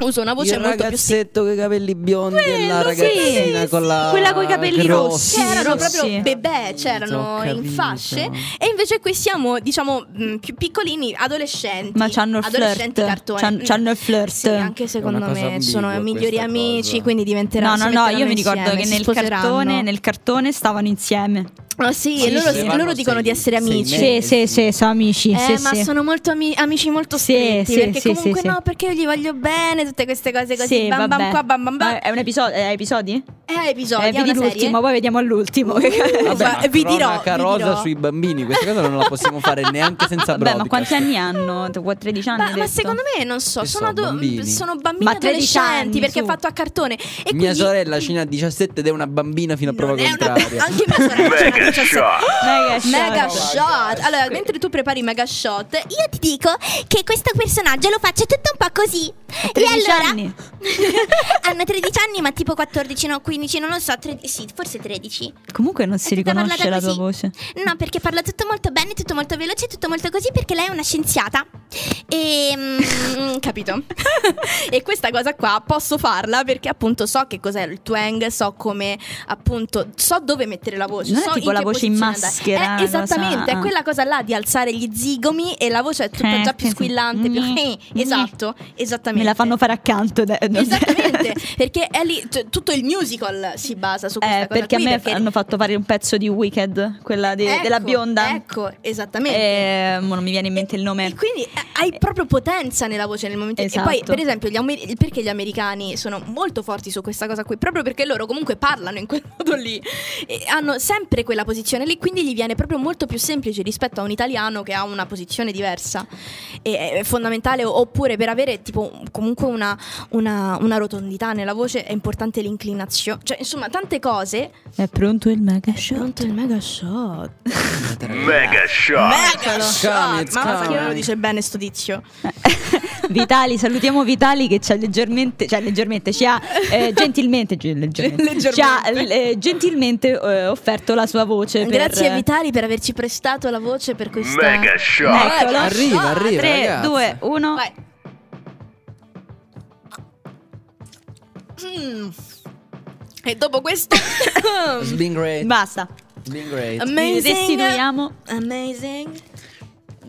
uso una voce molto più... Il ragazzetto con i capelli biondi e la ragazzina con la... Quella con i capelli rossi, c'erano proprio bebè, c'erano in fasce. E invece qui siamo, diciamo, più piccolini, adolescenti. Ma c'hanno il flirt, c'hanno il flirt. Sì, anche secondo me sono migliori amici, quindi diventeranno... No, io mi ricordo che nel cartone stavano insieme. Oh sì, sì, loro dicono di essere amici. Sì, sono amici. Ma sono molto amici molto stretti. Perché comunque no, perché io gli voglio bene, tutte queste cose così. Sì, bam, bam, qua, bam, bam, bam. È un episodio? È episodi? Episodi. Vedi l'ultimo, poi vediamo all'ultimo. Vabbè, vi dirò. Carosa sui bambini, questa cosa non la possiamo fare neanche senza Brody. Beh, ma quanti anni hanno? 13 anni? Ma secondo me non so. Sono bambini adolescenti, perché è fatto a cartone. Mia sorella ha 17 ed è una bambina fino a prova contraria. Anche mia sorella. Mega shot. Allora, mentre tu prepari Mega Shot, io ti dico che questo personaggio lo faccio tutto un po' così. E allora anni. Hanno 13 anni, ma tipo 14, no, 15, non lo so, sì, forse 13. Comunque non si riconosce la tua voce. No, perché parla tutto molto bene, tutto molto veloce, tutto molto così, perché lei è una scienziata. Capito? E questa cosa qua posso farla perché appunto so che cos'è il twang, so come appunto, so dove mettere la voce, so tipo la voce in maschera, esattamente, è quella cosa là di alzare gli zigomi e la voce è tutta già più squillante, più esatto, esattamente. Me la fanno fare accanto, esattamente, perché è lì tutto il musical si basa su questa cosa. Perché qui, a me hanno fatto fare un pezzo di Wicked, quella della bionda. Ecco, esattamente. Non mi viene in mente il nome. E quindi hai proprio potenza nella voce nel momento. Esatto. E poi, per esempio, perché gli americani sono molto forti su questa cosa qui, proprio perché loro comunque parlano in quel modo lì e hanno sempre quella posizione lì, quindi gli viene proprio molto più semplice rispetto a un italiano che ha una posizione diversa. È fondamentale, oppure per avere tipo comunque una rotondità nella voce è importante l'inclinazione, cioè insomma tante cose. È pronto il Mega Shot. Mega Shot. Ma lo dice bene sto tizio. Vitali, salutiamo Vitali che ci ha gentilmente offerto la sua voce. Grazie a Vitali per averci prestato la voce per questa Mega Shock. Eccolo. Arriva 3, 2, 1. Vai. E dopo questo basta. Restituiamo. Amazing.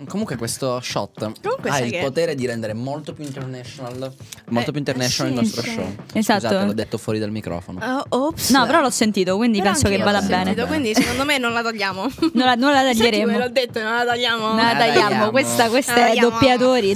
Comunque questo shot ha il potere di rendere molto più international, molto più international, sì, il nostro show. Esatto. Scusate, l'ho detto fuori dal microfono. No, però l'ho sentito, quindi però penso che vada bene. Quindi secondo me non la tagliamo. Non la taglieremo. Senti, l'ho detto, non la tagliamo. Non la tagliamo. Questa è doppiatori.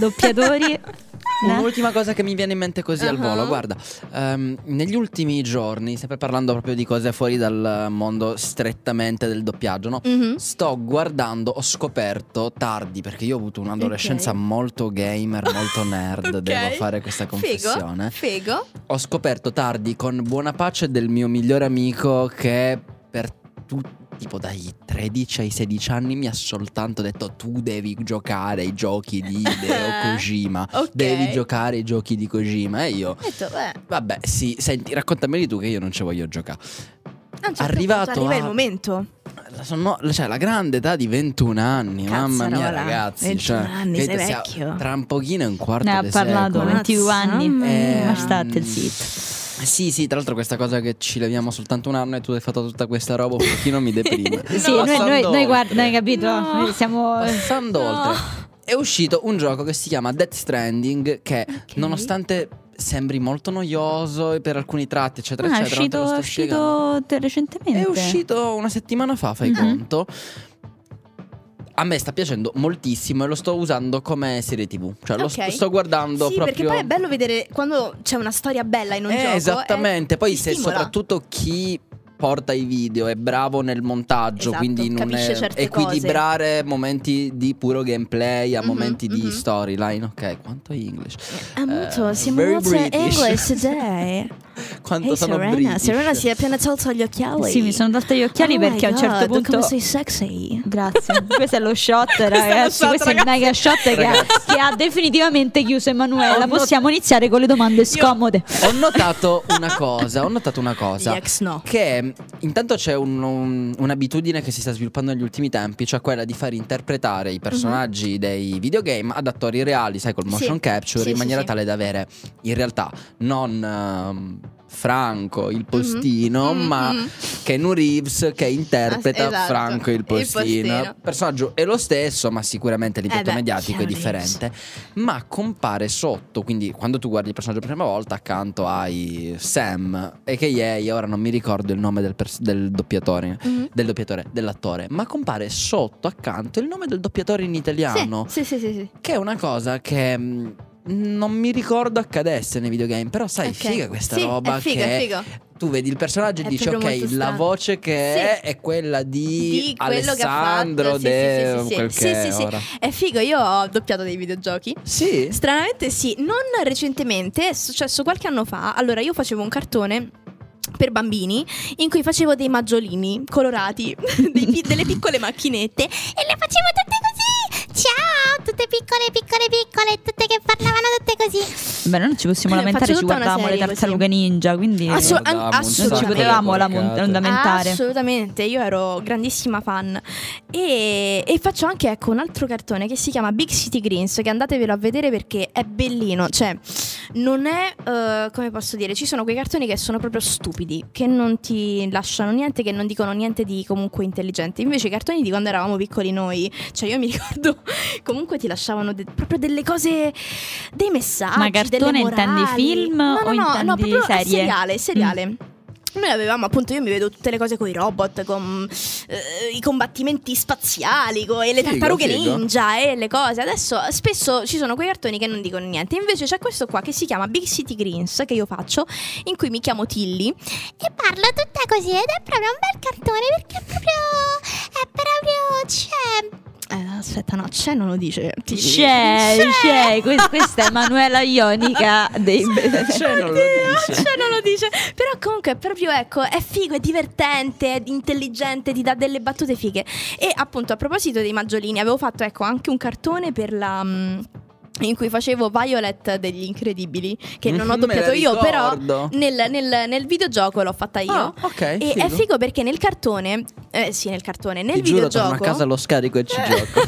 Un'ultima cosa che mi viene in mente così al volo, guarda, negli ultimi giorni, sempre parlando proprio di cose fuori dal mondo strettamente del doppiaggio, no? Ho scoperto tardi, perché io ho avuto un'adolescenza molto gamer, molto nerd, devo fare questa confessione. Figo. Ho scoperto tardi, con buona pace del mio migliore amico, che per tutti, tipo dai 13 ai 16 anni, mi ha soltanto detto: tu devi giocare ai giochi di Hideo Kojima. Devi giocare ai giochi di Kojima. E io ho detto, vabbè, sì, senti, raccontameli tu che io non ci voglio giocare. Arriva il momento. Cioè, la grande età di 21 anni, cazzarola, mamma mia, ragazzi. 21 anni, sei vecchio. Tra un pochino e un quarto di secolo. Ne ha parlato 22 anni. Ma state zitto. Sì, tra l'altro questa cosa che ci leviamo soltanto un anno e tu hai fatto tutta questa roba un pochino mi deprime. Sì, noi guarda, hai capito? No. Noi siamo passando oltre. È uscito un gioco che si chiama Death Stranding, che nonostante sembri molto noioso e per alcuni tratti eccetera eccetera, è uscito recentemente. È uscito una settimana fa, fai conto. A me sta piacendo moltissimo e lo sto usando come serie TV. Cioè lo sto guardando proprio. Sì, perché poi è bello vedere quando c'è una storia bella in un gioco. Esattamente. Poi se stimola. Soprattutto chi porta i video è bravo nel montaggio, quindi non è equilibrare momenti di puro gameplay a momenti di storyline. Quanto è English? Siamo molto English today. Quanto sono Serena. Serena si è appena tolto gli occhiali. Sì, mi sono tolto gli occhiali perché a un certo punto come sei sexy. Grazie. Questo è lo shot, ragazzi. Questo è il mega shot che ha definitivamente chiuso Emanuela. Possiamo iniziare con le domande scomode. Ho notato una cosa che intanto c'è un'abitudine che si sta sviluppando negli ultimi tempi, cioè quella di far interpretare i personaggi dei videogame ad attori reali, sai, col motion capture, in maniera tale da avere in realtà non Franco il postino, ma Keanu Reeves che interpreta Franco il postino. Il personaggio è lo stesso, ma sicuramente l'impatto mediatico è differente. Ma compare sotto, quindi quando tu guardi il personaggio per la prima volta, accanto hai Sam, e che ora non mi ricordo il nome dell'attore, ma compare sotto accanto il nome del doppiatore in italiano. Sì. Che è una cosa che non mi ricordo accadesse nei videogame. Però sai, figa questa roba. È figo. Tu vedi il personaggio e dici la voce che è quella di Alessandro che ora. È figo. Io ho doppiato dei videogiochi. Sì. Stranamente sì. Non recentemente, è successo qualche anno fa. Allora io facevo un cartone per bambini in cui facevo dei maggiolini colorati, delle piccole macchinette, e le facevo tutte così. Ciao, tutte piccole, tutte che parlavano tutte così. Beh, non ci possiamo lamentare, ci guardavamo le tartarughe ninja, quindi assolutamente ci potevamo lamentare. Assolutamente, io ero grandissima fan. E faccio anche un altro cartone che si chiama Big City Greens, che andatevelo a vedere perché è bellino. Cioè, non è, come posso dire, ci sono quei cartoni che sono proprio stupidi, che non ti lasciano niente, che non dicono niente di comunque intelligente. Invece i cartoni di quando eravamo piccoli noi, cioè io mi ricordo, comunque ti lasciavano proprio delle cose, dei messaggi. Ma cartone intendi film o intendi serie? Seriale. Noi avevamo, appunto, io mi vedo tutte le cose con i robot, con i combattimenti spaziali, e le tartarughe ninja e le cose. Adesso spesso ci sono quei cartoni che non dicono niente. Invece c'è questo qua che si chiama Big City Greens, che io faccio, in cui mi chiamo Tilly e parlo tutta così, ed è proprio un bel cartone perché è proprio c'è. Aspetta, c'è, non lo dice. C'è. Questa è Emanuela Ionica dei C'è non lo dice. Però comunque è proprio, è figo, è divertente, è intelligente, ti dà delle battute fighe. E appunto, a proposito dei maggiolini, avevo fatto anche un cartone per la in cui facevo Violet degli Incredibili, che non ho doppiato io, però nel videogioco l'ho fatta io. Ah, okay, e figo. È figo perché nel cartone, sì, nel cartone, nel videogioco, giuro, torno a casa, lo scarico e ci gioco.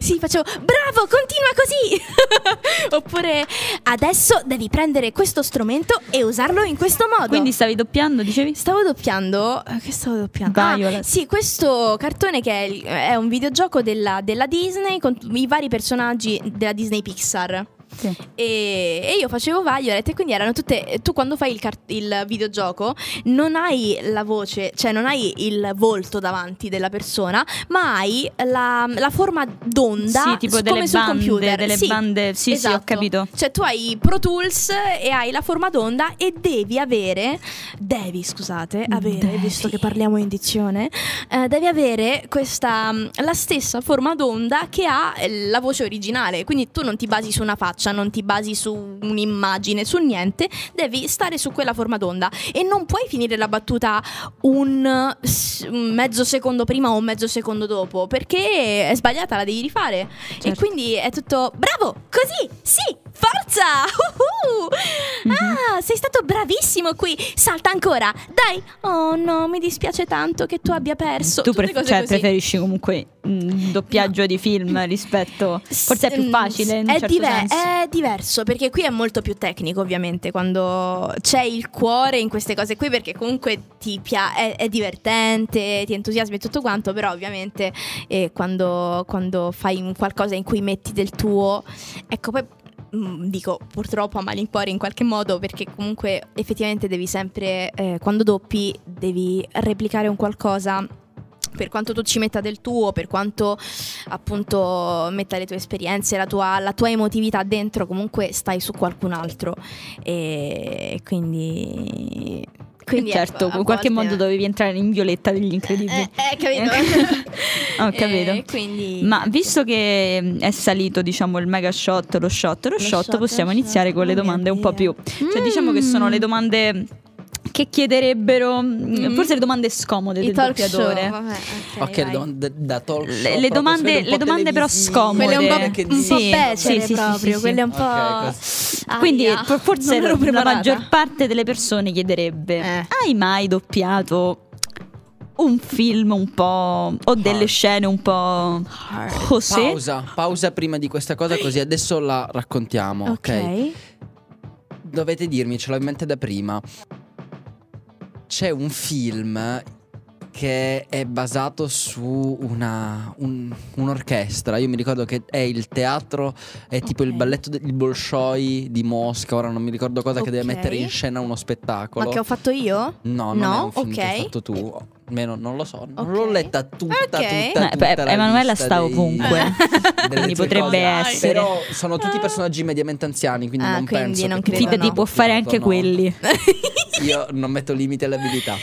Sì, facevo bravo, continua così. Oppure adesso devi prendere questo strumento e usarlo in questo modo. Quindi stavi doppiando, dicevi? Stavo doppiando, che stavo doppiando? Violet. Ah, sì, questo cartone che è un videogioco della Disney con i vari personaggi della Disney Pixar. Sì. E io facevo Violet, e quindi erano tutte. Tu quando fai il videogioco non hai la voce, cioè non hai il volto davanti della persona, ma hai la forma d'onda, sì, tipo come sul computer. Delle sì, bande. Sì, esatto. Sì, ho capito. Cioè tu hai Pro Tools e hai la forma d'onda e devi avere, visto che parliamo in dizione, devi avere la stessa forma d'onda che ha la voce originale. Quindi tu non ti basi su una faccia, non ti basi su un'immagine, su niente, devi stare su quella forma d'onda e non puoi finire la battuta un mezzo secondo prima o un mezzo secondo dopo, perché è sbagliata, la devi rifare. Certo. E quindi è tutto bravo, così, sì, forza, ah, sei stato bravissimo qui, salta ancora, dai, oh no, mi dispiace tanto che tu abbia perso. Tu preferisci comunque doppiaggio di film rispetto, forse è più facile in un certo senso. È diverso, perché qui è molto più tecnico, ovviamente, quando c'è il cuore in queste cose qui, perché comunque è divertente, ti entusiasmi e tutto quanto, però ovviamente quando fai un qualcosa in cui metti del tuo, ecco, poi dico purtroppo a malincuore in qualche modo, perché comunque effettivamente devi sempre, quando doppi devi replicare un qualcosa, per quanto tu ci metta del tuo, per quanto appunto metta le tue esperienze, la tua emotività dentro, comunque stai su qualcun altro. E quindi certo, ecco, in qualche modo dovevi entrare in Violetta degli Incredibili. Capito. Ho capito. Quindi... Ma visto che è salito, diciamo, il mega shot, lo shot, possiamo iniziare con le domande un po' più. Cioè, diciamo che sono le domande che chiederebbero, forse le domande scomode del doppiatore. Vabbè, ok, da talk show. Le domande però scomode. Quelle un po' becere. Quindi forse la maggior parte delle persone chiederebbe: hai mai doppiato un film un po' o delle scene un po' José? Pausa prima di questa cosa, così adesso la raccontiamo. Ok. Dovete dirmi, ce l'ho in mente da prima. C'è un film che è basato su un'orchestra. Io mi ricordo che è il teatro, è tipo il balletto del Bolshoi di Mosca, ora non mi ricordo cosa, che deve mettere in scena uno spettacolo. Ma che ho fatto io? No, non è un film che hai fatto tu. Almeno non lo so, non l'ho letta tutta. Emanuela sta ovunque, quindi potrebbe essere. Però sono tutti personaggi mediamente anziani, quindi non penso. Fidati, può fare anche quelli. Io non metto limiti all'abilità.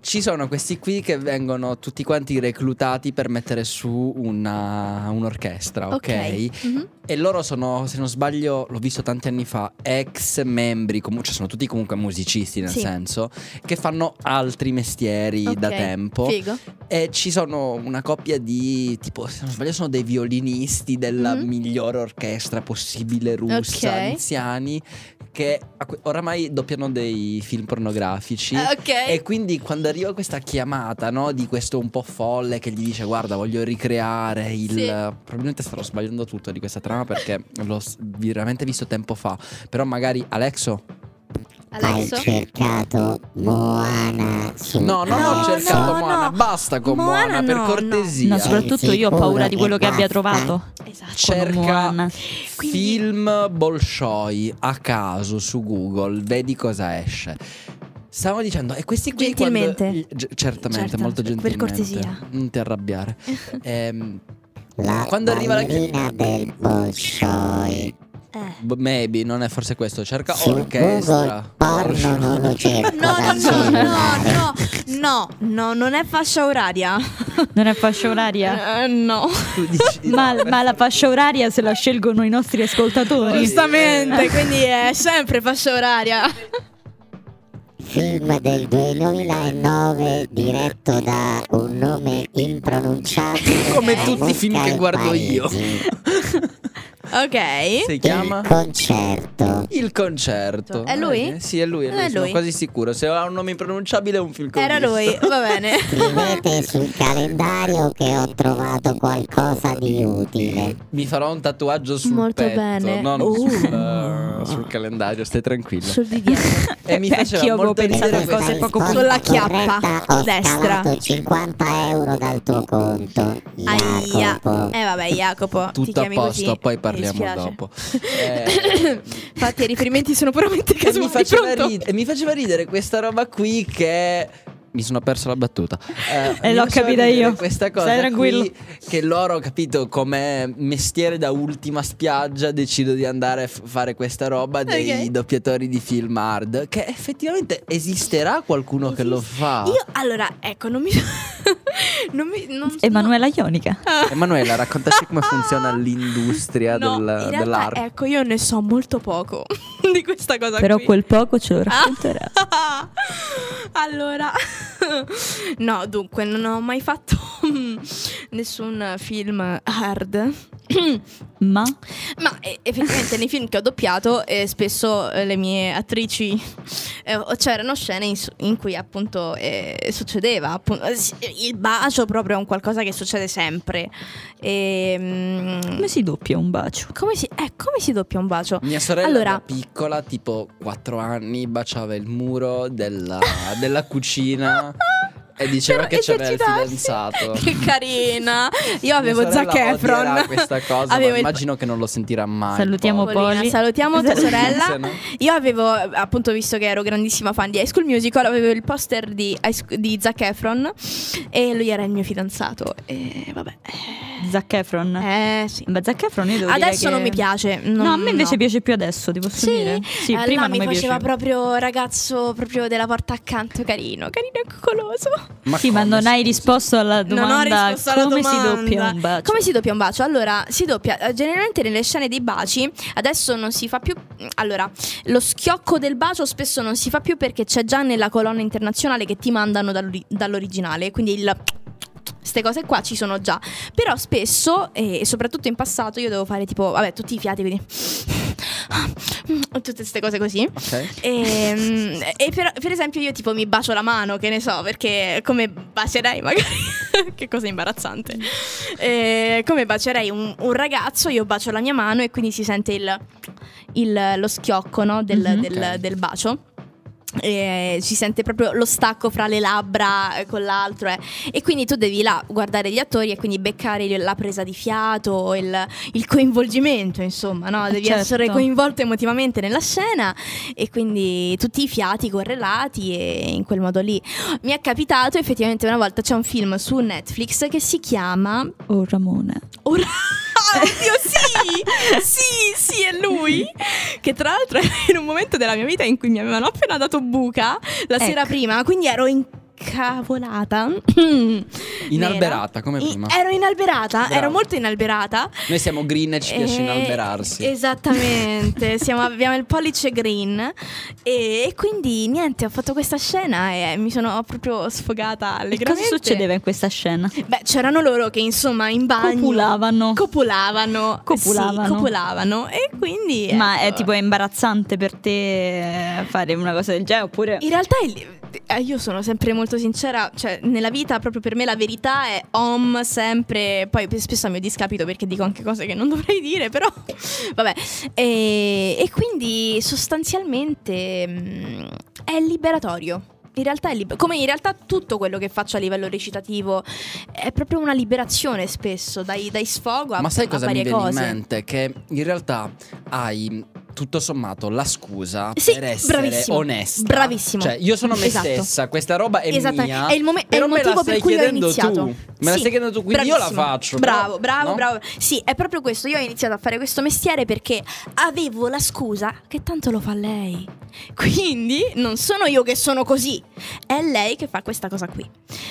Ci sono questi qui che vengono tutti quanti reclutati per mettere su un'orchestra, ok? Mm-hmm. E loro sono, se non sbaglio, l'ho visto tanti anni fa, ex membri, cioè sono tutti comunque musicisti, nel senso che fanno altri mestieri da tempo. Figo. E ci sono una coppia di tipo, se non sbaglio, sono dei violinisti della migliore orchestra possibile russa, anziani, che oramai doppiano dei film pornografici. E quindi quando arriva questa chiamata, no, di questo un po' folle che gli dice: guarda, voglio ricreare il... Probabilmente starò sbagliando tutto di questa trama, perché l'ho veramente visto tempo fa. Però magari Alexo? Hai cercato Moana? No, non ho cercato Moana. Basta con Moana, per cortesia. No, soprattutto io ho paura di quello che abbia trovato. Esatto. Cerca film Bolshoi a caso su Google, vedi cosa esce. Stavo dicendo, e questi qui certamente, molto gentilmente, per cortesia, non ti arrabbiare. Quando arriva la chiamata del Bolshoi. Maybe non è forse questo. Cerca orchestra. No, non è fascia oraria. Non è fascia oraria? No. Ma la fascia oraria se la scelgono i nostri ascoltatori. Giustamente, quindi è sempre fascia oraria. Film del 2009 diretto da un nome impronunciabile. Come tutti i film che guardo io. Ok. Si chiama Il Concerto. Il Concerto. È lui? Sì, è lui, è lui. Sono quasi sicuro. Se ha un nome impronunciabile è un film che ho visto. Lui, va bene. Scrivete sul calendario che ho trovato qualcosa di utile. Mi farò un tatuaggio sul petto. Bene. No, no, sul calendario, stai tranquillo. Sul di dietro. E mi faceva molto pensare a cose poco più. Sulla chiappa destra. Ho scalato 50 euro dal tuo conto. Jacopo. Vabbè, Jacopo. Tutto a posto, poi parliamo dopo. Infatti i riferimenti sono puramente casuali. Mi faceva ridere questa roba qui che... Mi sono perso la battuta. E l'ho capita io. Questa cosa. Stai tranquillo. Qui, che loro, capito, come mestiere da ultima spiaggia, decido di andare a fare questa roba dei doppiatori di film hard. Che effettivamente esisterà qualcuno che lo fa. Io, allora, ecco, non Emanuela Ionica. Emanuela, raccontaci come funziona l'industria dell'arte. Ecco, io ne so molto poco di questa cosa. Però qui. Quel poco ce lo racconterà. Allora. No, dunque, non ho mai fatto nessun film hard. Ma effettivamente nei film che ho doppiato spesso le mie attrici c'erano scene in cui appunto succedeva il bacio, proprio è un qualcosa che succede sempre. Come si doppia un bacio? Come si doppia un bacio? Mia sorella da piccola, tipo 4 anni, baciava il muro della cucina e diceva che c'era il fidanzato. Che carina. Io avevo Zac Efron. Questa cosa avevo immagino che non lo sentirà mai. Salutiamo Polina. Salutiamo tua sorella. No? Io avevo, appunto, visto che ero grandissima fan di High School Musical, avevo il poster di Zac Efron e lui era il mio fidanzato. E vabbè. Zac Efron. Sì. Ma Zac Efron io devo adesso non mi piace. No, a me invece piace più adesso, ti posso dire. Sì, prima non mi piaceva proprio ragazzo proprio della porta accanto, carino e coccoloso. Ma non hai risposto alla domanda. Come si doppia un bacio? Come si doppia un bacio? Allora, si doppia generalmente nelle scene dei baci. Adesso non si fa più. Allora, lo schiocco del bacio spesso non si fa più perché c'è già nella colonna internazionale che ti mandano dall'originale, quindi il queste cose qua ci sono già. Però spesso, e soprattutto in passato, io devo fare tipo, vabbè, tutti i fiati, quindi tutte queste cose così. Okay. E per esempio io tipo mi bacio la mano, che ne so, perché come bacerei magari che cosa imbarazzante, come bacerei un ragazzo, io bacio la mia mano e quindi si sente lo schiocco, no? Del bacio. Si sente proprio lo stacco fra le labbra con l'altro, e quindi tu devi là guardare gli attori e quindi beccare la presa di fiato, il coinvolgimento, insomma, no? Devi essere coinvolto emotivamente nella scena e quindi tutti i fiati correlati, e in quel modo lì mi è capitato effettivamente una volta. C'è un film su Netflix che si chiama Oh Ramona. Oddio, sì, è lui. Che tra l'altro era in un momento della mia vita in cui mi avevano appena dato buca la sera prima, quindi ero incavolata. Inalberata come prima. Ero inalberata. Bravo. Ero molto inalberata. Noi siamo green e ci piace inalberarsi. Esattamente. Abbiamo il pollice green. E quindi niente, ho fatto questa scena e mi sono proprio sfogata allegramente. Cosa succedeva in questa scena? Beh, c'erano loro che insomma in bagno copulavano. E quindi ma è tipo imbarazzante per te fare una cosa del genere? Oppure in realtà io sono sempre molto sincera, cioè nella vita proprio per me la verità è sempre, poi spesso a mio discapito perché dico anche cose che non dovrei dire, però vabbè, e quindi sostanzialmente è liberatorio. In realtà come in realtà tutto quello che faccio a livello recitativo è proprio una liberazione spesso dai sfogo a varie cose. Ma sai cosa mi viene in mente? Che in realtà hai tutto sommato la scusa per essere onesta. Bravissimo. Cioè io sono me stessa, questa roba è mia. È il però me la stai chiedendo tu. Me la stai chiedendo tu, quindi io la faccio. Bravo. Sì, è proprio questo. Io ho iniziato a fare questo mestiere perché avevo la scusa che tanto lo fa lei. Quindi non sono io che sono così, è lei che fa questa cosa qui.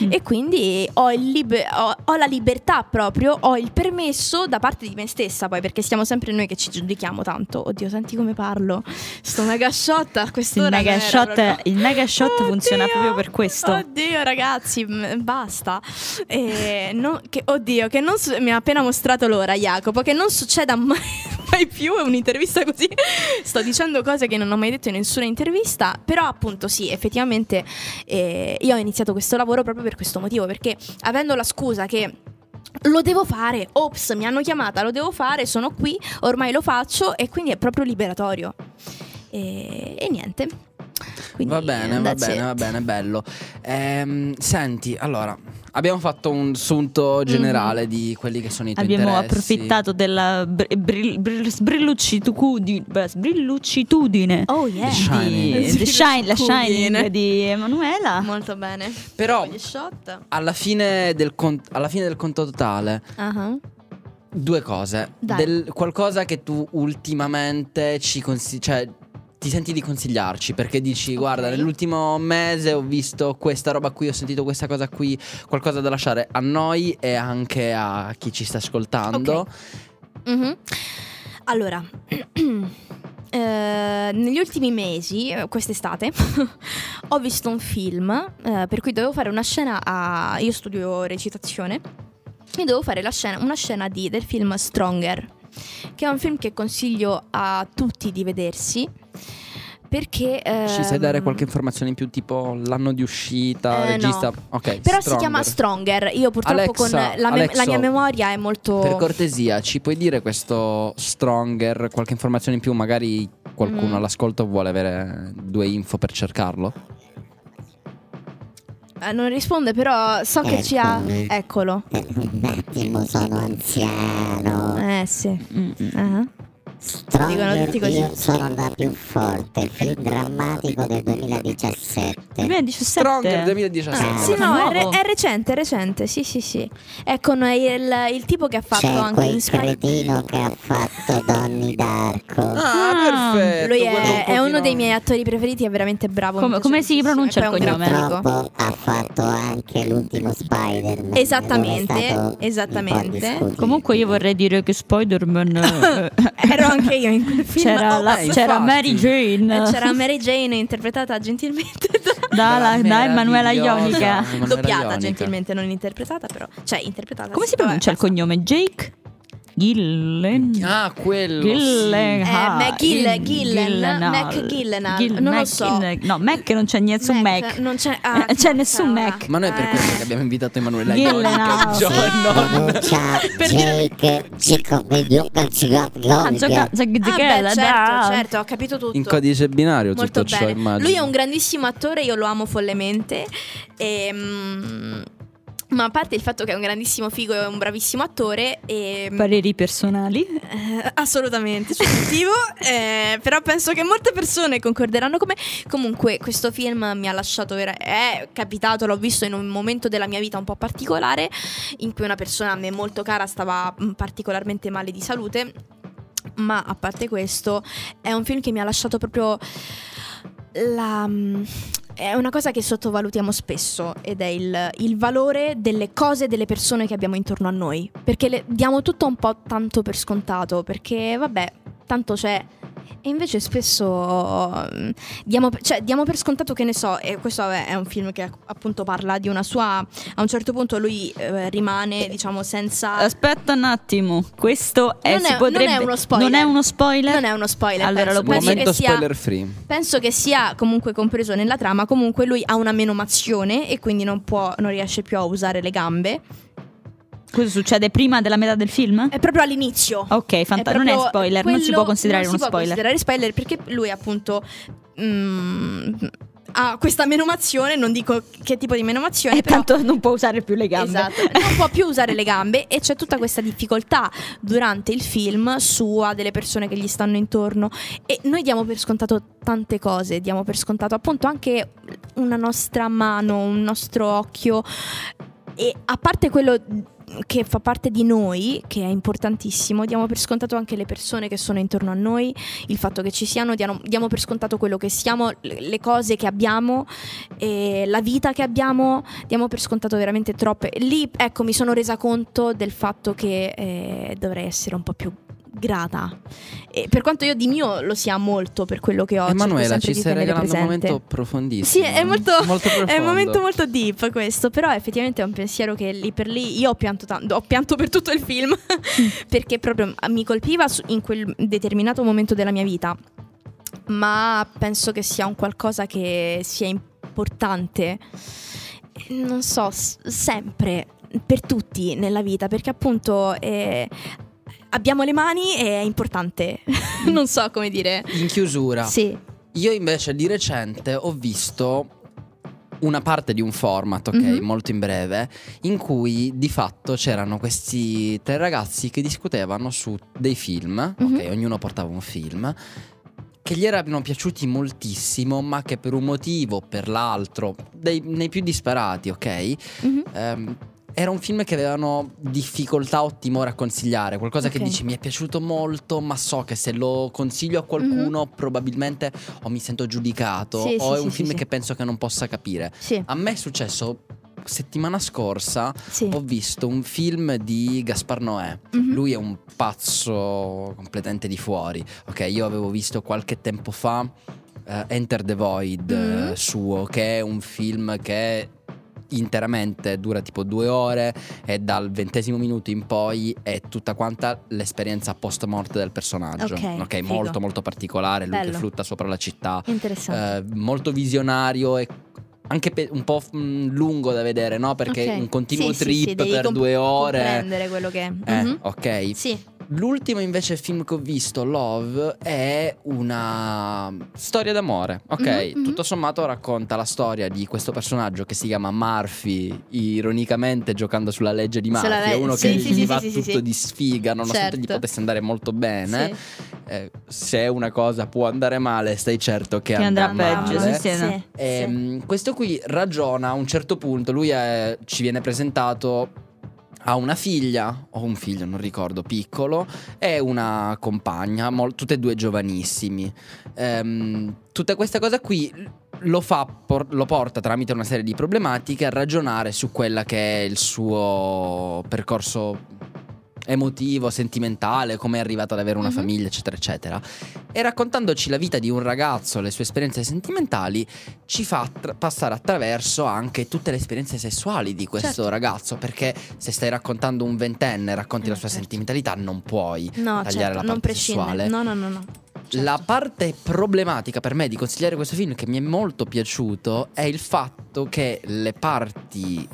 E quindi ho la libertà proprio, ho il permesso da parte di me stessa, poi perché siamo sempre noi che ci giudichiamo tanto. Oddio, senti come parlo. Sto mega shot a quest'ora. Il mega shot funziona proprio per questo. Oddio ragazzi, basta. Oddio, mi ha appena mostrato l'ora Jacopo, che non succeda mai mai più un'intervista così. Sto dicendo cose che non ho mai detto in nessuna intervista. Però appunto sì, effettivamente io ho iniziato questo lavoro proprio per questo motivo, perché avendo la scusa che lo devo fare, ops, mi hanno chiamata, lo devo fare, sono qui, ormai lo faccio, e quindi è proprio liberatorio. E niente. Quindi va bene, bello. Senti, allora, abbiamo fatto un sunto generale di quelli che sono i tuoi interessi. Abbiamo approfittato della sbrillucitudine la Shining di Emanuela. Molto bene. Però alla fine del conto totale, due cose. Qualcosa che tu ultimamente ti senti di consigliarci, perché dici guarda, nell'ultimo mese ho visto questa roba qui, ho sentito questa cosa qui, qualcosa da lasciare a noi e anche a chi ci sta ascoltando. Allora negli ultimi mesi, quest'estate ho visto un film per cui dovevo fare una scena io studio recitazione e dovevo fare una scena del film Stronger, che è un film che consiglio a tutti di vedersi, perché ci sai dare qualche informazione in più, tipo l'anno di uscita, regista? No. Okay, però Stronger. Si chiama Stronger. Io purtroppo la mia memoria è molto... Per cortesia, ci puoi dire questo Stronger, qualche informazione in più? Magari qualcuno all'ascolto vuole avere due info per cercarlo. Non risponde, però so che ci ha... Eccolo. Un attimo, sono anziano. Sì. Stronger, dicono tutti, io sono la più forte. Il film drammatico del 2017. Stronger 2017. Sì, no, è recente. Sì. Ecco, il tipo che ha fatto anche il cretino che ha fatto Donnie Darko. Perfetto. Lui è uno dei miei attori preferiti, è veramente bravo. Come si pronuncia il cognome? Purtroppo ha fatto anche l'ultimo Spider-Man. Esattamente. Comunque io vorrei dire che Spider-Man ero anche io in quel film. C'era Mary Jane. C'era Mary Jane interpretata gentilmente da Emanuela Ionica. Doppiata gentilmente, non interpretata, però. Cioè, interpretata. Come si pronuncia il cognome? Jake Gyllenhaal. Mac Gyllenhaal. Non lo so. No, Mac non c'è nessun Mac. Non c'è nessun Mac. Ma noi per questo che abbiamo invitato Emanuela Ionica un giorno. Certo, ho capito tutto. In codice binario tutto ciò, immagino. Lui è un grandissimo attore, io lo amo follemente. Ma a parte il fatto che è un grandissimo figo e un bravissimo attore e... Pareri personali? Assolutamente, soggettivo. Però penso che molte persone concorderanno con me. Comunque questo film mi ha lasciato è capitato, l'ho visto in un momento della mia vita un po' particolare, in cui una persona a me molto cara stava particolarmente male di salute. Ma a parte questo, è un film che mi ha lasciato proprio è una cosa che sottovalutiamo spesso, ed è il valore delle cose e delle persone che abbiamo intorno a noi, perché le diamo tutto un po' tanto per scontato, perché vabbè, tanto c'è. E invece spesso diamo per scontato, che ne so. E questo è un film che appunto parla di una sua... A un certo punto lui rimane, diciamo, senza... Aspetta un attimo, questo non è uno spoiler. Non è uno spoiler. Allora penso spoiler free. Penso che sia comunque compreso nella trama. Comunque lui ha una menomazione e quindi non riesce più a usare le gambe. Cosa succede prima della metà del film? È proprio all'inizio. Ok, fantastico. Non è spoiler, non si può considerare uno spoiler. Non si può considerare spoiler perché lui appunto ha questa menomazione, non dico che tipo di menomazione, però tanto non può usare più le gambe. Esatto, non può più usare le gambe e c'è tutta questa difficoltà durante il film sua, delle persone che gli stanno intorno, e noi diamo per scontato tante cose, diamo per scontato appunto anche una nostra mano, un nostro occhio, e a parte quello che fa parte di noi, che è importantissimo, diamo per scontato anche le persone che sono intorno a noi, il fatto che ci siano, diamo per scontato quello che siamo, le cose che abbiamo, la vita che abbiamo, diamo per scontato veramente troppe. Lì, ecco, mi sono resa conto del fatto che dovrei essere un po' più grata. E per quanto io di mio lo sia molto, per quello che ho, Emanuela, ci stai regalando un momento profondissimo. Sì, è molto, molto è un momento molto deep questo. Però effettivamente è un pensiero che lì per lì io ho pianto tanto, ho pianto per tutto il film perché proprio mi colpiva in quel determinato momento della mia vita. Ma penso che sia un qualcosa che sia importante, non so, sempre, per tutti nella vita, perché appunto abbiamo le mani e è importante non so come dire. In chiusura, sì, io invece di recente ho visto una parte di un format, ok, molto in breve, in cui di fatto c'erano questi tre ragazzi che discutevano su dei film, ok, ognuno portava un film che gli erano piaciuti moltissimo, ma che per un motivo o per l'altro, nei più disparati, ok, era un film che avevano difficoltà o timore a consigliare. Qualcosa che dici mi è piaciuto molto, ma so che se lo consiglio a qualcuno probabilmente o mi sento giudicato, sì, o sì, è un film che penso che non possa capire. A me è successo settimana scorsa, ho visto un film di Gaspar Noè. Lui è un pazzo completamente di fuori. Ok, io avevo visto qualche tempo fa Enter the Void suo, che è un film che interamente dura tipo 2 ore e dal 20° minuto in poi è tutta quanta l'esperienza post morte del personaggio. Ok, molto molto particolare. Lui che flutta sopra la città, molto visionario e anche un po' lungo da vedere, no? Perché un continuo trip per 2 ore. Comprendere quello che è. L'ultimo invece film che ho visto, Love, è una storia d'amore, ok? Tutto sommato racconta la storia di questo personaggio che si chiama Murphy, ironicamente giocando sulla legge di Murphy, è uno che gli va tutto di sfiga, nonostante gli potesse andare molto bene. Se una cosa può andare male, stai certo che andrà peggio. Questo qui ragiona a un certo punto, lui ci viene presentato, ha una figlia o un figlio, non ricordo, piccolo, e una compagna, tutte e due giovanissimi. Tutta questa cosa qui lo porta tramite una serie di problematiche a ragionare su quella che è il suo percorso emotivo, sentimentale, come è arrivato ad avere una famiglia, eccetera eccetera. E raccontandoci la vita di un ragazzo, le sue esperienze sentimentali, ci fa passare attraverso anche tutte le esperienze sessuali di questo ragazzo. Perché se stai raccontando un ventenne, racconti la sua sentimentalità, non puoi tagliare la parte sessuale. No. La parte problematica per me di consigliare questo film, che mi è molto piaciuto, è il fatto che le parti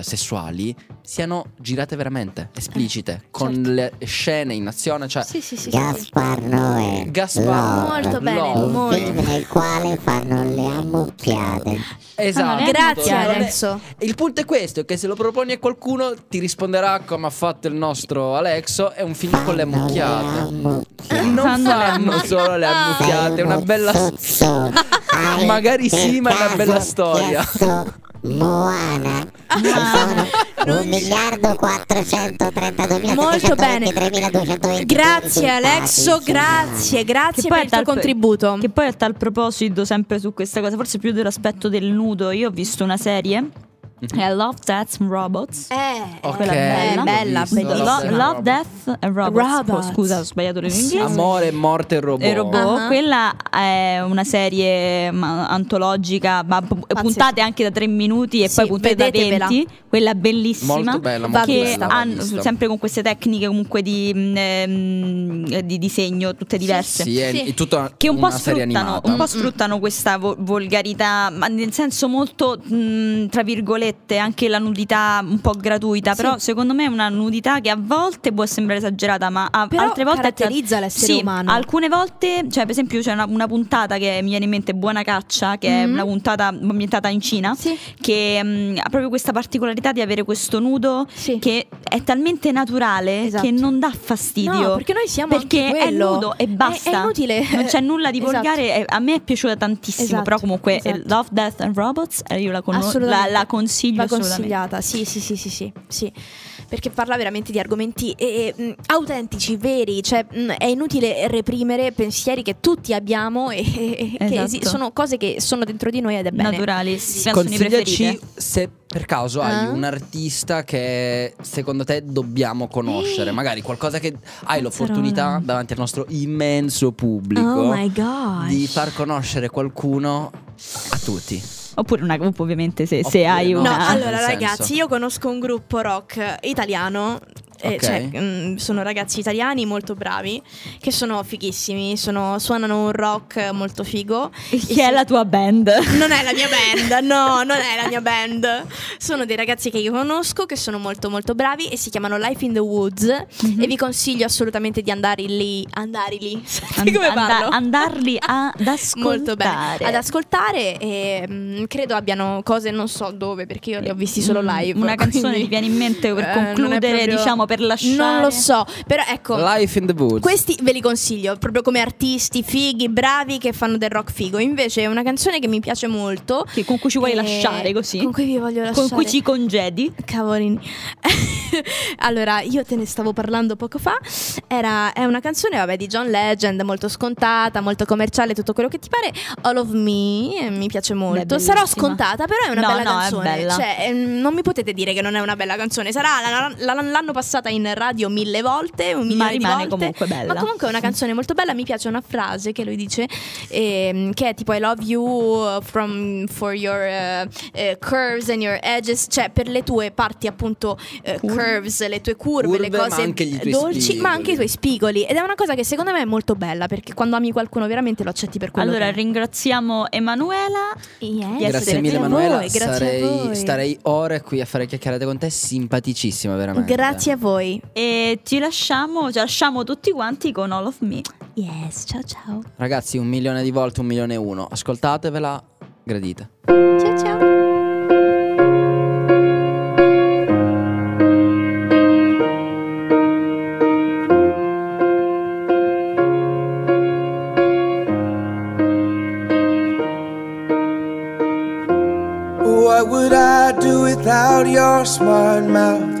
sessuali siano girate veramente, esplicite, con le scene in azione, cioè Gaspar Noè. Molto bene, molto. Il film nel quale fanno le ammucchiate. Esatto. Grazie Alexo. Il punto è questo, che se lo proponi a qualcuno ti risponderà come ha fatto il nostro Alexo, è un film con le ammucchiate. Non fanno solo le ammucchiate, è una bella magari sì, ma è una bella storia. Moana, sono 1.432.000. Molto bene. 3.220. Grazie Alexo, grazie per il tuo contributo. Che poi a tal proposito, sempre su questa cosa, forse più dell'aspetto del nudo, io ho visto una serie, I Love Death and Robots. Quella bella. Love Death and Robots. Scusa, ho sbagliato l'inglese. Amore, morte e robot. Quella è una serie antologica, ma puntate anche da 3 minuti e poi puntate da 20. Quella bellissima, molto bella, molto che bella. Hanno sempre con queste tecniche comunque di disegno tutte diverse. Che un po' sfruttano questa volgarità, ma nel senso molto tra virgolette anche la nudità un po' gratuita, però secondo me è una nudità che a volte può sembrare esagerata, ma altre volte caratterizza l'essere umano. Alcune volte, cioè per esempio c'è una puntata che mi viene in mente, Buona Caccia, che è una puntata ambientata in Cina, che ha proprio questa particolarità di avere questo nudo che è talmente naturale che non dà fastidio, perché noi siamo anche quello, è nudo e basta, è inutile, non c'è nulla di volgare. A me è piaciuta tantissimo, però comunque Love, Death and Robots, io la consiglio. Va consigliata, sì. perché parla veramente di argomenti autentici, veri, cioè è inutile reprimere pensieri che tutti abbiamo e esatto, che sono cose che sono dentro di noi ed è bene. Naturali, sì. Consigliaci se per caso hai un artista che secondo te dobbiamo conoscere, magari qualcosa che hai l'opportunità davanti al nostro immenso pubblico di far conoscere qualcuno a tutti. Oppure una, ovviamente se hai una. No, allora ragazzi, io conosco un gruppo rock italiano, cioè, sono ragazzi italiani molto bravi che sono fighissimi, suonano un rock molto figo. Chi è la tua band? Non è la mia band, no, non è la mia band. Sono dei ragazzi che io conosco, che sono molto molto bravi e si chiamano Life in the Woods, e vi consiglio assolutamente di andare lì. Come parlo? Andarli ad ascoltare. Molto bene, ad ascoltare, e credo abbiano cose, non so dove, perché io li ho visti solo live. Una canzone quindi, ti viene in mente per concludere, diciamo, per lasciare? Non lo so, però ecco, Life in the Woods, questi ve li consiglio proprio come artisti fighi, bravi, che fanno del rock figo. Invece è una canzone che mi piace molto, che con cui ci vuoi lasciare, così, con cui vi voglio lasciare, con cui ci congedi, cavolini. Allora, io te ne stavo parlando poco fa. È una canzone, vabbè, di John Legend, molto scontata, molto commerciale, tutto quello che ti pare. All of Me, mi piace molto. Sarò scontata, però è una bella canzone, è bella. Cioè, non mi potete dire che non è una bella canzone. Sarà l'hanno passata in radio 1000 volte, ma rimane comunque bella. Ma comunque è una canzone molto bella. Mi piace una frase che lui dice, che è tipo I love you for your curves and your edges, cioè per le tue parti, appunto, curves, le tue curve, le cose, ma anche gli dolci spigoli, ma anche i tuoi spigoli. Ed è una cosa che secondo me è molto bella, perché quando ami qualcuno veramente lo accetti per quello. Allora ringraziamo Emanuela. Grazie mille Emanuela, starei ore qui a fare chiacchierate con te, simpaticissima veramente. Grazie a voi. E ci lasciamo tutti quanti con All of Me. Yes, ciao ciao. Ragazzi, 1.000.000 di volte, 1.000.001. Ascoltatevela, gradita. Ciao ciao. What would I do without your smart mouth?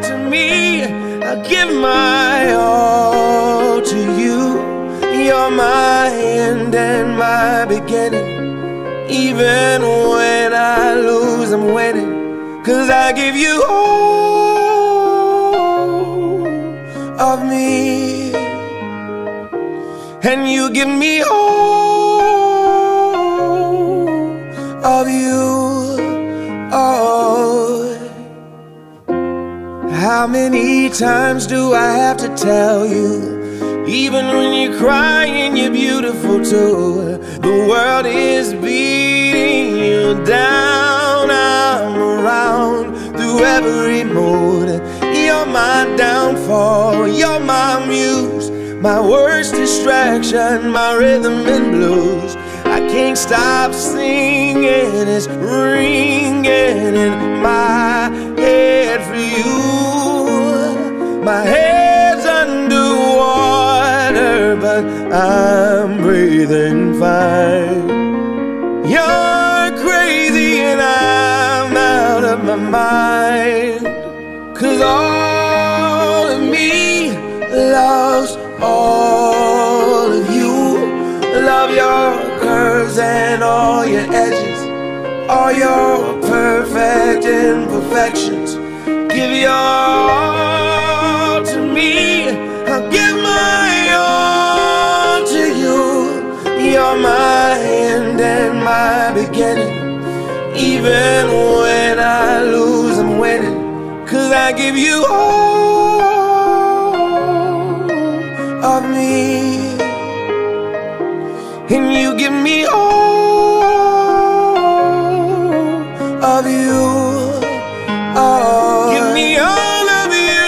to me, I'll give my all to you. You're my end and my beginning, even when I lose I'm winning, 'cause I give you all of me, and you give me all of you. Oh, how many times do I have to tell you? Even when you're crying, you're beautiful too. The world is beating you down. I'm around through every mood. You're my downfall, you're my muse, my worst distraction, my rhythm and blues. I can't stop singing, it's ringing in my head for you. My head's underwater, but I'm breathing fine. You're crazy and I'm out of my mind, 'cause all of me loves all of you. Love your curves and all your edges, all your perfect imperfections. Give your all to me, are my end and my beginning. Even when I lose, I'm winning. 'Cause I give you all of me, and you give me all of you. Oh, give me all of you.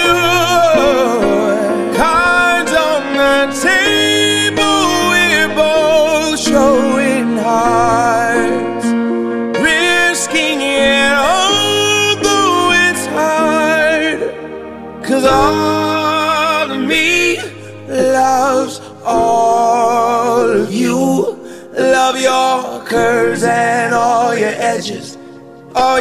Cards on the table, we're both showing hearts, risking it although it's hard. 'Cause all of me loves all of you. Love your curves and all your edges, all